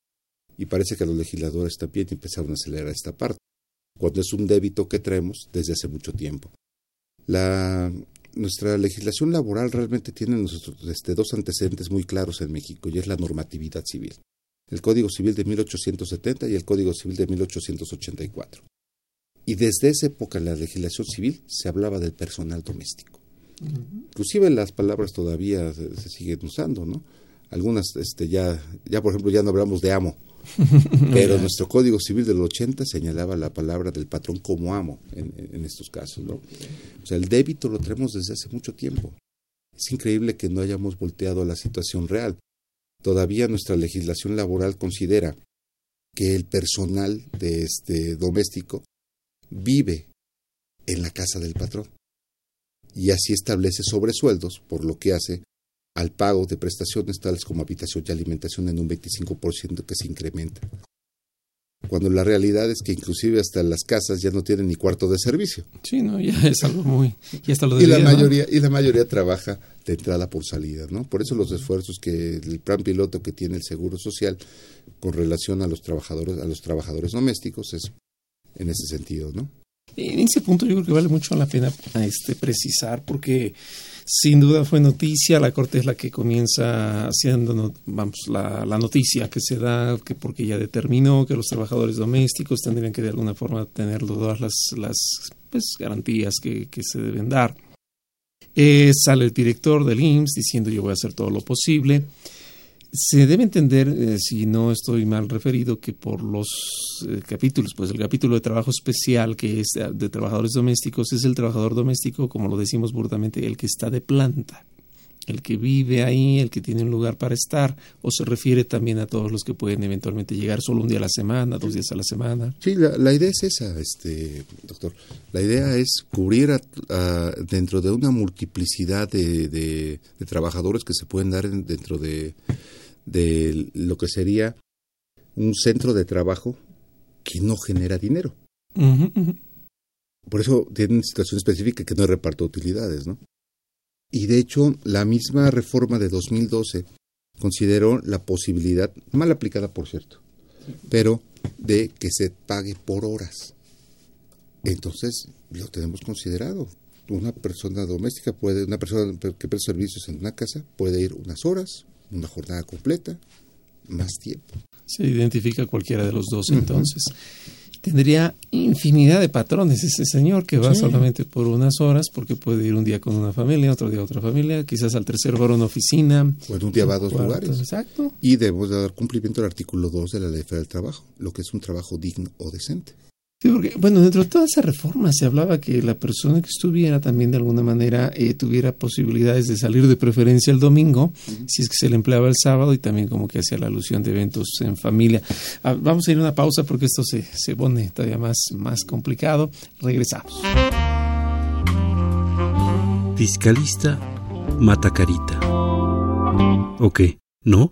Y parece que los legisladores también empezaron a acelerar esta parte, cuando es un débito que traemos desde hace mucho tiempo. Nuestra legislación laboral realmente tiene nosotros 2 antecedentes muy claros en México, y es la normatividad civil. El Código Civil de 1870 y el Código Civil de 1884. Y desde esa época en la legislación civil se hablaba del personal doméstico. Uh-huh. Inclusive las palabras todavía se siguen usando, ¿no? Algunas ya por ejemplo ya no hablamos de amo, pero nuestro Código Civil del 80 señalaba la palabra del patrón como amo en estos casos, ¿no? O sea, el débito lo tenemos desde hace mucho tiempo. Es increíble que no hayamos volteado a la situación real. Todavía nuestra legislación laboral considera que el personal de doméstico vive en la casa del patrón y así establece sobresueldos, por lo que hace al pago de prestaciones tales como habitación y alimentación en un 25% que se incrementa, cuando la realidad es que inclusive hasta las casas ya no tienen ni cuarto de servicio. Sí, no, ya es algo muy... Ya está lo de día, la mayoría trabaja de entrada por salida, ¿no? Por eso los esfuerzos que el plan piloto que tiene el Seguro Social con relación a los trabajadores domésticos es en ese sentido, ¿no? En ese punto yo creo que vale mucho la pena precisar, porque sin duda fue noticia, la Corte es la que comienza haciendo la noticia que se da, que porque ya determinó que los trabajadores domésticos tendrían que de alguna forma tener todas las garantías que se deben dar. Sale el director del IMSS diciendo yo voy a hacer todo lo posible. Se debe entender, si no estoy mal referido, que por los capítulos, pues el capítulo de trabajo especial, que es de trabajadores domésticos, es el trabajador doméstico, como lo decimos burdamente, el que está de planta, el que vive ahí, el que tiene un lugar para estar, o se refiere también a todos los que pueden eventualmente llegar solo un día a la semana, 2 días a la semana. Sí, la idea es esa, doctor. La idea es cubrir dentro de una multiplicidad de trabajadores que se pueden dar dentro de lo que sería un centro de trabajo que no genera dinero. Uh-huh, uh-huh. Por eso tienen situación específica que no hay reparto de utilidades, ¿no? Y de hecho, la misma reforma de 2012 consideró la posibilidad, mal aplicada por cierto, pero de que se pague por horas. Entonces, lo tenemos considerado. Una persona doméstica puede, una persona que presta servicios en una casa puede ir unas horas, una jornada completa, más tiempo. Se identifica cualquiera de los dos entonces. Uh-huh. Tendría infinidad de patrones ese señor que va solamente por unas horas, porque puede ir un día con una familia, otro día otra familia, quizás al tercero va a una oficina. Pues un día va a dos lugares. Exacto. Y debemos dar cumplimiento al artículo 2 de la Ley Federal del Trabajo, lo que es un trabajo digno o decente. Sí, porque, bueno, dentro de toda esa reforma se hablaba que la persona que estuviera también de alguna manera tuviera posibilidades de salir de preferencia el domingo, si es que se le empleaba el sábado, y también como que hacía la alusión de eventos en familia. Vamos a ir a una pausa porque esto se pone todavía más complicado. Regresamos. Fiscalista Matacarita. ¿O qué? ¿No?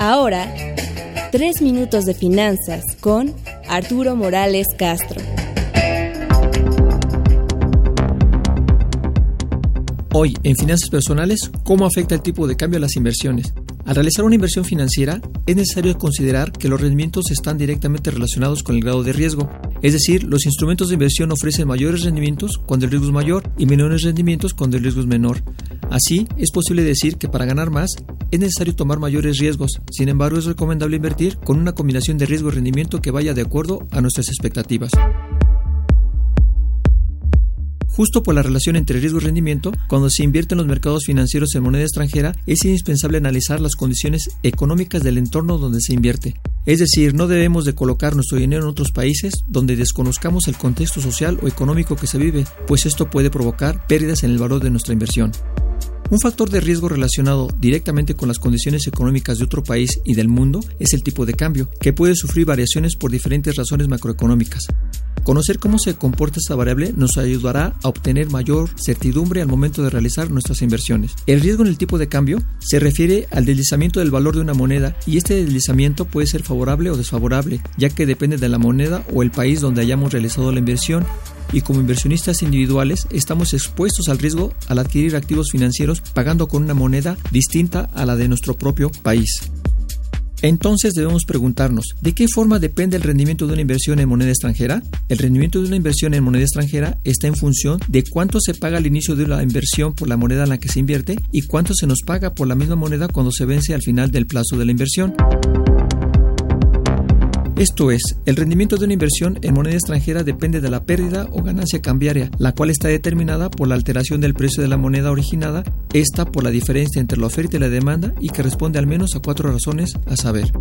Ahora, 3 minutos de finanzas con Arturo Morales Castro. Hoy, en Finanzas Personales, ¿cómo afecta el tipo de cambio a las inversiones? Al realizar una inversión financiera, es necesario considerar que los rendimientos están directamente relacionados con el grado de riesgo. Es decir, los instrumentos de inversión ofrecen mayores rendimientos cuando el riesgo es mayor y menores rendimientos cuando el riesgo es menor. Así, es posible decir que para ganar más es necesario tomar mayores riesgos. Sin embargo, es recomendable invertir con una combinación de riesgo y rendimiento que vaya de acuerdo a nuestras expectativas. Justo por la relación entre riesgo y rendimiento, cuando se invierte en los mercados financieros en moneda extranjera, es indispensable analizar las condiciones económicas del entorno donde se invierte. Es decir, no debemos de colocar nuestro dinero en otros países donde desconozcamos el contexto social o económico que se vive, pues esto puede provocar pérdidas en el valor de nuestra inversión. Un factor de riesgo relacionado directamente con las condiciones económicas de otro país y del mundo es el tipo de cambio, que puede sufrir variaciones por diferentes razones macroeconómicas. Conocer cómo se comporta esta variable nos ayudará a obtener mayor certidumbre al momento de realizar nuestras inversiones. El riesgo en el tipo de cambio se refiere al deslizamiento del valor de una moneda, y este deslizamiento puede ser favorable o desfavorable, ya que depende de la moneda o el país donde hayamos realizado la inversión. Y como inversionistas individuales estamos expuestos al riesgo al adquirir activos financieros pagando con una moneda distinta a la de nuestro propio país. Entonces debemos preguntarnos, ¿de qué forma depende el rendimiento de una inversión en moneda extranjera? El rendimiento de una inversión en moneda extranjera está en función de cuánto se paga al inicio de la inversión por la moneda en la que se invierte y cuánto se nos paga por la misma moneda cuando se vence al final del plazo de la inversión. Esto es, el rendimiento de una inversión en moneda extranjera depende de la pérdida o ganancia cambiaria, la cual está determinada por la alteración del precio de la moneda originada, esta por la diferencia entre la oferta y la demanda, y que responde al menos a 4 razones a saber.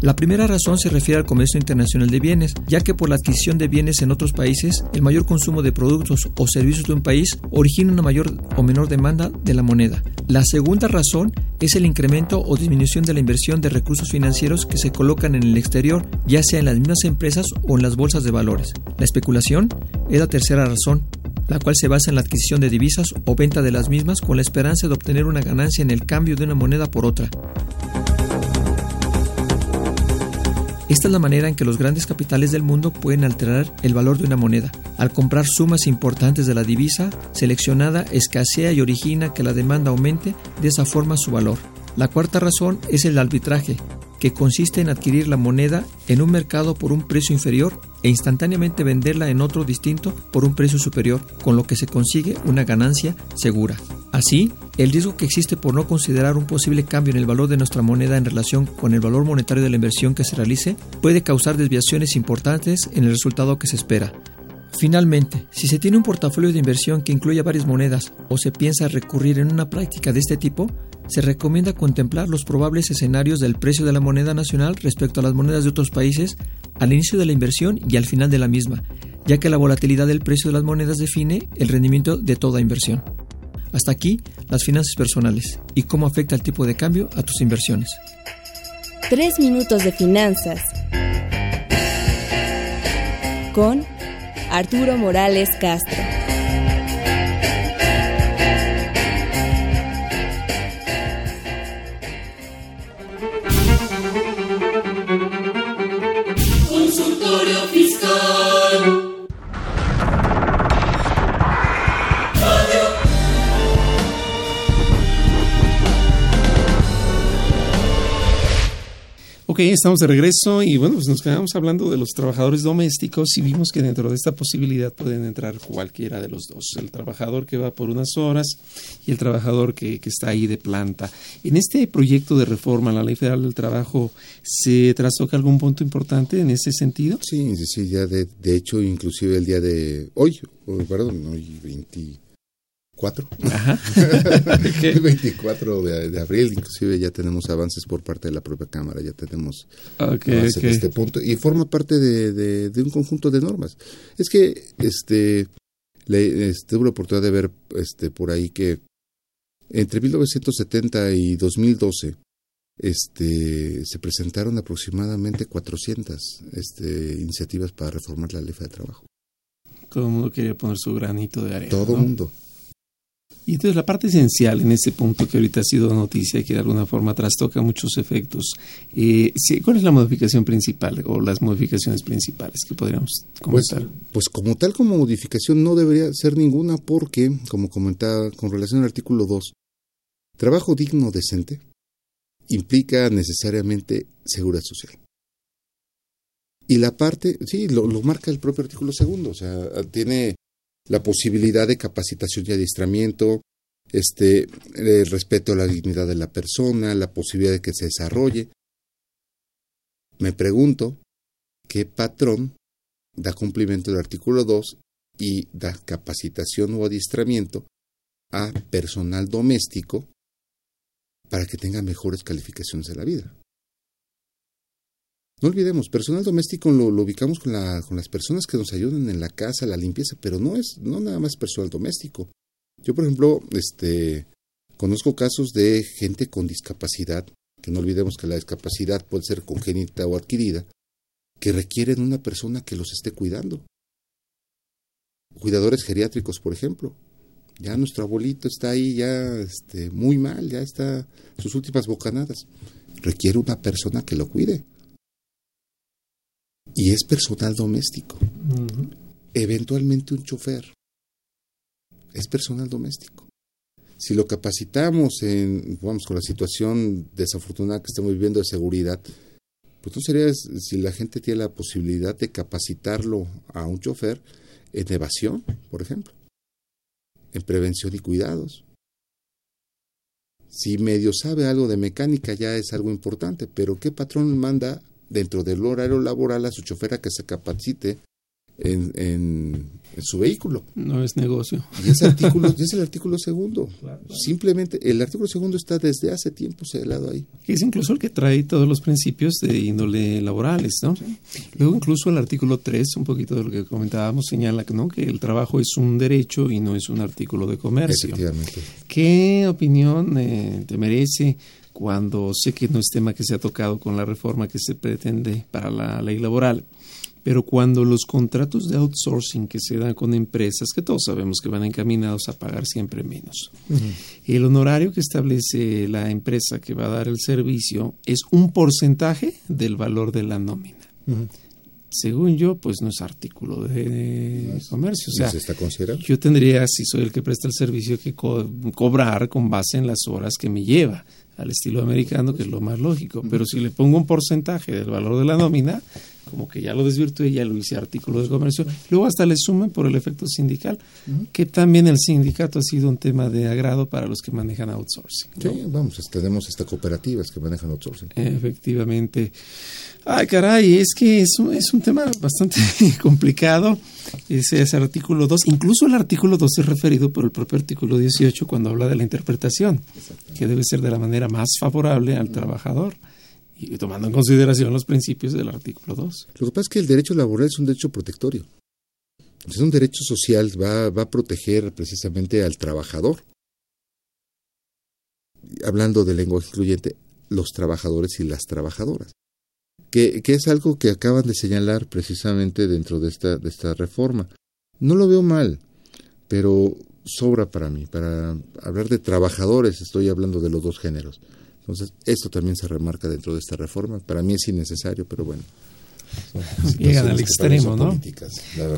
La primera razón se refiere al comercio internacional de bienes, ya que por la adquisición de bienes en otros países, el mayor consumo de productos o servicios de un país origina una mayor o menor demanda de la moneda. La segunda razón es el incremento o disminución de la inversión de recursos financieros que se colocan en el exterior, ya sea en las mismas empresas o en las bolsas de valores. La especulación es la tercera razón, la cual se basa en la adquisición de divisas o venta de las mismas con la esperanza de obtener una ganancia en el cambio de una moneda por otra. Esta es la manera en que los grandes capitales del mundo pueden alterar el valor de una moneda. Al comprar sumas importantes de la divisa seleccionada, escasea y origina que la demanda aumente, de esa forma su valor. La cuarta razón es el arbitraje, que consiste en adquirir la moneda en un mercado por un precio inferior e instantáneamente venderla en otro distinto por un precio superior, con lo que se consigue una ganancia segura. Así, el riesgo que existe por no considerar un posible cambio en el valor de nuestra moneda en relación con el valor monetario de la inversión que se realice puede causar desviaciones importantes en el resultado que se espera. Finalmente, si se tiene un portafolio de inversión que incluya varias monedas o se piensa recurrir en una práctica de este tipo, se recomienda contemplar los probables escenarios del precio de la moneda nacional respecto a las monedas de otros países al inicio de la inversión y al final de la misma, ya que la volatilidad del precio de las monedas define el rendimiento de toda inversión. Hasta aquí, las finanzas personales y cómo afecta el tipo de cambio a tus inversiones. 3 minutos de finanzas con Arturo Morales Castro. Consultorio Fiscal. Ok, estamos de regreso y bueno, pues nos quedamos hablando de los trabajadores domésticos y vimos que dentro de esta posibilidad pueden entrar cualquiera de los dos, el trabajador que va por unas horas y el trabajador que está ahí de planta. En este proyecto de reforma a la Ley Federal del Trabajo, ¿se trastoca algún punto importante en ese sentido? Sí, ya de hecho, inclusive el día de hoy 24. Ajá. El 24 de abril, inclusive ya tenemos avances por parte de la propia Cámara, ya tenemos avances en este punto y forma parte de un conjunto de normas. Es que tuve la oportunidad de ver por ahí que entre 1970 y 2012 se presentaron aproximadamente 400 iniciativas para reformar la Ley Federal del Trabajo. Todo el mundo quería poner su granito de arena. Todo el mundo. Y entonces la parte esencial en este punto que ahorita ha sido noticia y que de alguna forma trastoca muchos efectos, ¿cuál es la modificación principal o las modificaciones principales que podríamos comentar? Pues como tal, como modificación no debería ser ninguna porque, como comentaba con relación al artículo 2, trabajo digno decente implica necesariamente seguridad social. Y la parte, sí, lo marca el propio artículo 2, o sea, tiene la posibilidad de capacitación y adiestramiento, el respeto a la dignidad de la persona, la posibilidad de que se desarrolle. Me pregunto, ¿qué patrón da cumplimiento del artículo 2 y da capacitación o adiestramiento a personal doméstico para que tenga mejores calificaciones en la vida? No olvidemos, personal doméstico lo ubicamos con las personas que nos ayudan en la casa, la limpieza, pero no nada más personal doméstico. Yo, por ejemplo, conozco casos de gente con discapacidad, que no olvidemos que la discapacidad puede ser congénita o adquirida, que requieren una persona que los esté cuidando. Cuidadores geriátricos, por ejemplo. Ya nuestro abuelito está ahí ya muy mal, ya está sus últimas bocanadas. Requiere una persona que lo cuide. Y es personal doméstico. Uh-huh. Eventualmente un chofer. Es personal doméstico. Si lo capacitamos con la situación desafortunada que estamos viviendo de seguridad, pues no sería si la gente tiene la posibilidad de capacitarlo a un chofer en evasión, por ejemplo, en prevención y cuidados. Si medio sabe algo de mecánica ya es algo importante, pero ¿qué patrón manda dentro del horario laboral a su chofer a que se capacite en su vehículo? No es negocio. Y es el artículo 2. Claro. Simplemente el artículo 2 está desde hace tiempo señalado ahí. Es incluso el que trae todos los principios de índole laborales, ¿no? Sí. Luego incluso el artículo 3, un poquito de lo que comentábamos, señala, ¿no?, que el trabajo es un derecho y no es un artículo de comercio. Efectivamente. ¿Qué opinión te merece cuando sé que no es tema que se ha tocado con la reforma que se pretende para la ley laboral, pero cuando los contratos de outsourcing que se dan con empresas, que todos sabemos que van encaminados a pagar siempre menos, uh-huh, el honorario que establece la empresa que va a dar el servicio es un porcentaje del valor de la nómina? Uh-huh. Según yo, pues no es artículo de comercio. O sea, ¿se está considerando? Yo tendría, si soy el que presta el servicio, que cobrar con base en las horas que me lleva, al estilo americano, que es lo más lógico. Pero si le pongo un porcentaje del valor de la nómina, como que ya lo desvirtué, ya lo hice artículo de comercio. Luego hasta le suman por el efecto sindical, que también el sindicato ha sido un tema de agrado para los que manejan outsourcing, ¿no? Sí, vamos, tenemos hasta cooperativas que manejan outsourcing. Efectivamente. Ay, caray, es que es un tema bastante complicado. Ese es el artículo 2. Incluso el artículo 2 es referido por el propio artículo 18 cuando habla de la interpretación, que debe ser de la manera más favorable al trabajador, y tomando en consideración los principios del artículo 2. Lo que pasa es que el derecho laboral es un derecho protectorio. Es un derecho social, va a proteger precisamente al trabajador. Hablando de lenguaje incluyente, los trabajadores y las trabajadoras, que es algo que acaban de señalar precisamente dentro de esta reforma. No lo veo mal, pero sobra para mí. Para hablar de trabajadores estoy hablando de los dos géneros. Entonces, esto también se remarca dentro de esta reforma. Para mí es innecesario, pero bueno. Llegan al extremo, ¿no?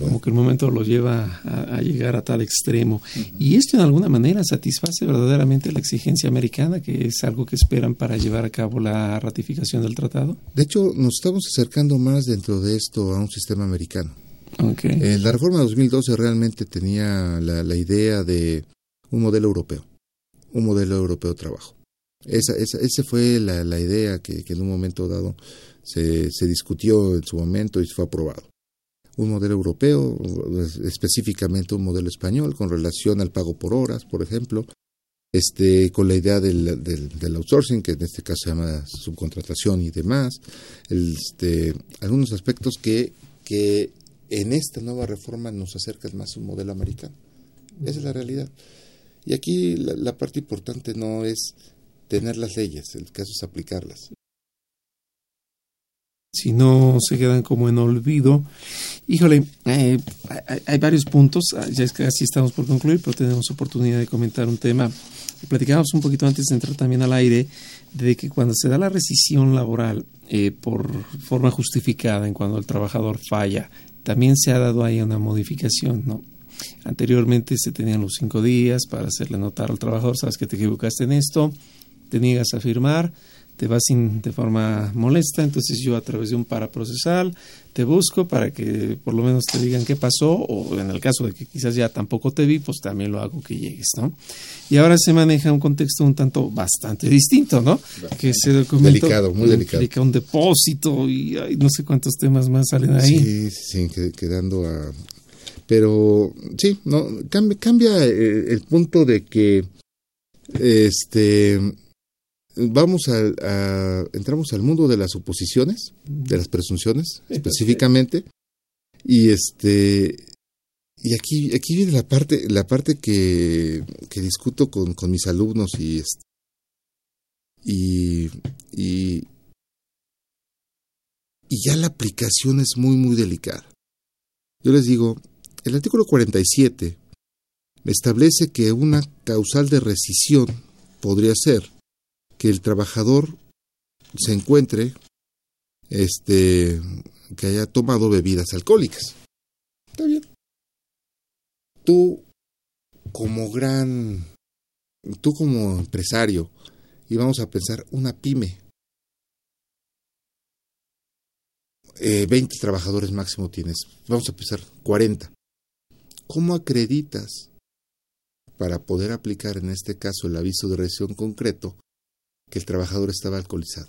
Como que el momento lo lleva a llegar a tal extremo. Y esto, en alguna manera, satisface verdaderamente la exigencia americana, que es algo que esperan para llevar a cabo la ratificación del tratado. De hecho, nos estamos acercando más dentro de esto a un sistema americano. Okay. La reforma de 2012 realmente tenía la idea de un modelo europeo de trabajo. Esa fue la idea que en un momento dado se discutió en su momento y fue aprobado. Un modelo europeo, específicamente un modelo español, con relación al pago por horas, por ejemplo, con la idea del outsourcing, que en este caso se llama subcontratación y demás, algunos aspectos que en esta nueva reforma nos acercan más a un modelo americano. Esa es la realidad. Y aquí la parte importante no es tener las leyes, el caso es aplicarlas. Si no, se quedan como en olvido. Híjole, hay varios puntos, ya es que casi estamos por concluir, pero tenemos oportunidad de comentar un tema. Platicábamos un poquito antes de entrar también al aire, de que cuando se da la rescisión laboral por forma justificada, en cuando el trabajador falla, también se ha dado ahí una modificación, ¿no? Anteriormente se tenían los 5 días para hacerle notar al trabajador, sabes que te equivocaste en esto, te niegas a firmar, te vas de forma molesta, entonces yo a través de un paraprocesal te busco para que por lo menos te digan qué pasó, o en el caso de que quizás ya tampoco te vi, pues también lo hago que llegues, ¿no? Y ahora se maneja un contexto un tanto bastante distinto, ¿no? Que ese documento delicado, muy delicado, implica un depósito y no sé cuántos temas más salen ahí. Sí, quedando a... Pero sí, no cambia el punto de que vamos entramos al mundo de las suposiciones, de las presunciones específicamente, y y aquí viene la parte que discuto con mis alumnos y ya la aplicación es muy muy delicada. Yo les digo, el artículo 47 establece que una causal de rescisión podría ser que el trabajador se encuentre que haya tomado bebidas alcohólicas. Está bien. Tú como empresario, y vamos a pensar una pyme, 20 trabajadores máximo tienes, vamos a pensar 40. ¿Cómo acreditas, para poder aplicar en este caso el aviso de rescisión concreto, que el trabajador estaba alcoholizado?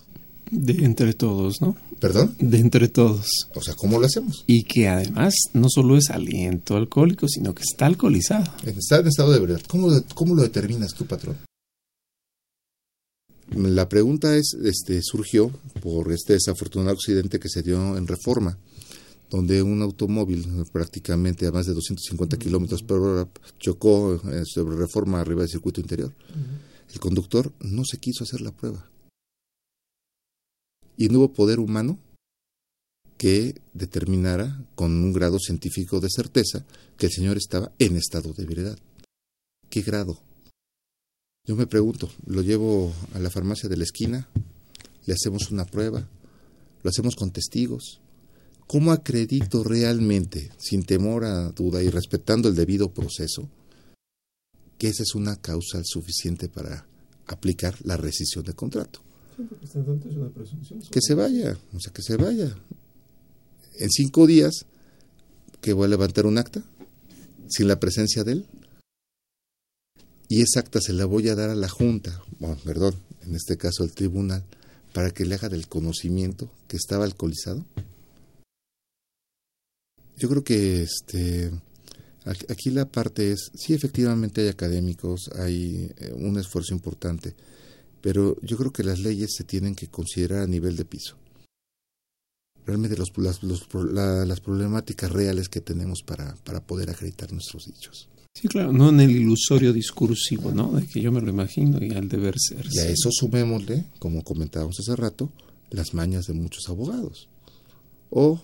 De entre todos, ¿no? ¿Perdón? De entre todos. O sea, ¿cómo lo hacemos? Y que además no solo es aliento alcohólico, sino que está alcoholizado. Está en estado de ebriedad. ¿Cómo lo determinas tú, patrón? La pregunta es, surgió por este desafortunado accidente que se dio en Reforma, donde un automóvil prácticamente a más de 250 kilómetros por hora chocó sobre Reforma arriba del circuito interior. El conductor no se quiso hacer la prueba. Y no hubo poder humano que determinara con un grado científico de certeza que el señor estaba en estado de ebriedad. ¿Qué grado? Yo me pregunto, lo llevo a la farmacia de la esquina, le hacemos una prueba, lo hacemos con testigos. ¿Cómo acredito realmente, sin temor a duda y respetando el debido proceso, que esa es una causa suficiente para aplicar la rescisión de contrato? Sí, porque es una presunción. Que se vaya, en 5 días que voy a levantar un acta sin la presencia de él, y esa acta se la voy a dar a la Junta, en este caso al tribunal, para que le haga del conocimiento que estaba alcoholizado. Yo creo que aquí la parte es, sí, efectivamente hay académicos, hay un esfuerzo importante, pero yo creo que las leyes se tienen que considerar a nivel de piso. Realmente las problemáticas reales que tenemos para poder acreditar nuestros dichos. Sí, claro, no en el ilusorio discursivo, ¿no? De que yo me lo imagino y al deber ser. Y a eso sumémosle, como comentábamos hace rato, las mañas de muchos abogados. O,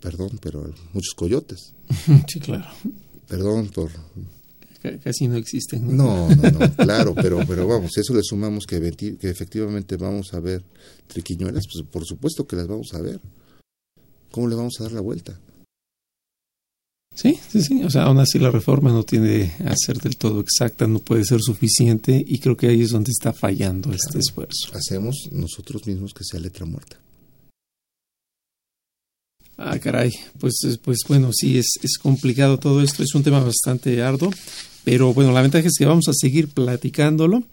perdón, pero muchos coyotes. Sí, claro. Perdón por... Casi no existen. No, claro, pero vamos, si eso le sumamos que efectivamente vamos a ver triquiñuelas, pues por supuesto que las vamos a ver. ¿Cómo le vamos a dar la vuelta? Sí, o sea, aún así la reforma no tiende a ser del todo exacta, no puede ser suficiente, y creo que ahí es donde está fallando, claro, este esfuerzo. Hacemos nosotros mismos que sea letra muerta. Ah, caray, pues bueno, sí, es complicado todo esto, es un tema bastante arduo, pero bueno, la ventaja es que vamos a seguir platicándolo.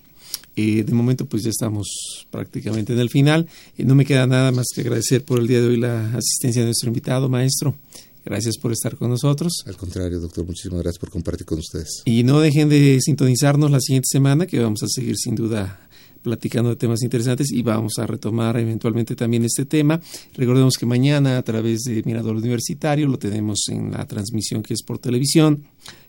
De momento pues ya estamos prácticamente en el final. No me queda nada más que agradecer por el día de hoy la asistencia de nuestro invitado, maestro. Gracias por estar con nosotros. Al contrario, doctor, muchísimas gracias por compartir con ustedes. Y no dejen de sintonizarnos la siguiente semana, que vamos a seguir sin duda platicando de temas interesantes, y vamos a retomar eventualmente también este tema. Recordemos que mañana a través de Mirador Universitario lo tenemos en la transmisión que es por televisión,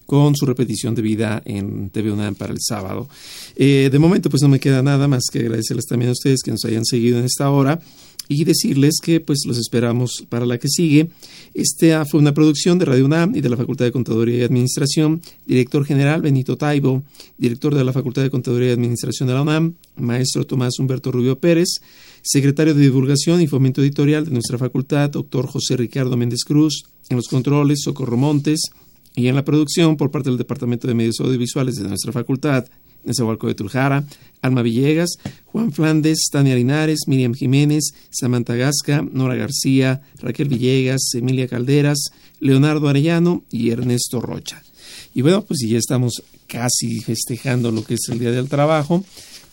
con su repetición de vida en TV UNAM para el sábado. De momento pues no me queda nada más que agradecerles también a ustedes que nos hayan seguido en esta hora, y decirles que pues los esperamos para la que sigue. Esta fue una producción de Radio UNAM y de la Facultad de Contaduría y Administración. Director General Benito Taibo, director de la Facultad de Contaduría y Administración de la UNAM, maestro Tomás Humberto Rubio Pérez, secretario de Divulgación y Fomento Editorial de nuestra facultad, doctor José Ricardo Méndez Cruz, en los controles Socorro Montes, y en la producción, por parte del Departamento de Medios Audiovisuales de nuestra facultad, Nezahualcóyotl de Tuljara, Alma Villegas, Juan Flandes, Tania Linares, Miriam Jiménez, Samantha Gasca, Nora García, Raquel Villegas, Emilia Calderas, Leonardo Arellano y Ernesto Rocha. Y bueno, pues si ya estamos casi festejando lo que es el Día del Trabajo,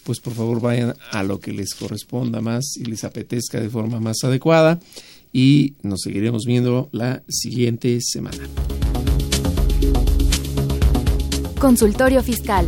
pues por favor vayan a lo que les corresponda más y les apetezca de forma más adecuada, y nos seguiremos viendo la siguiente semana. Consultorio Fiscal,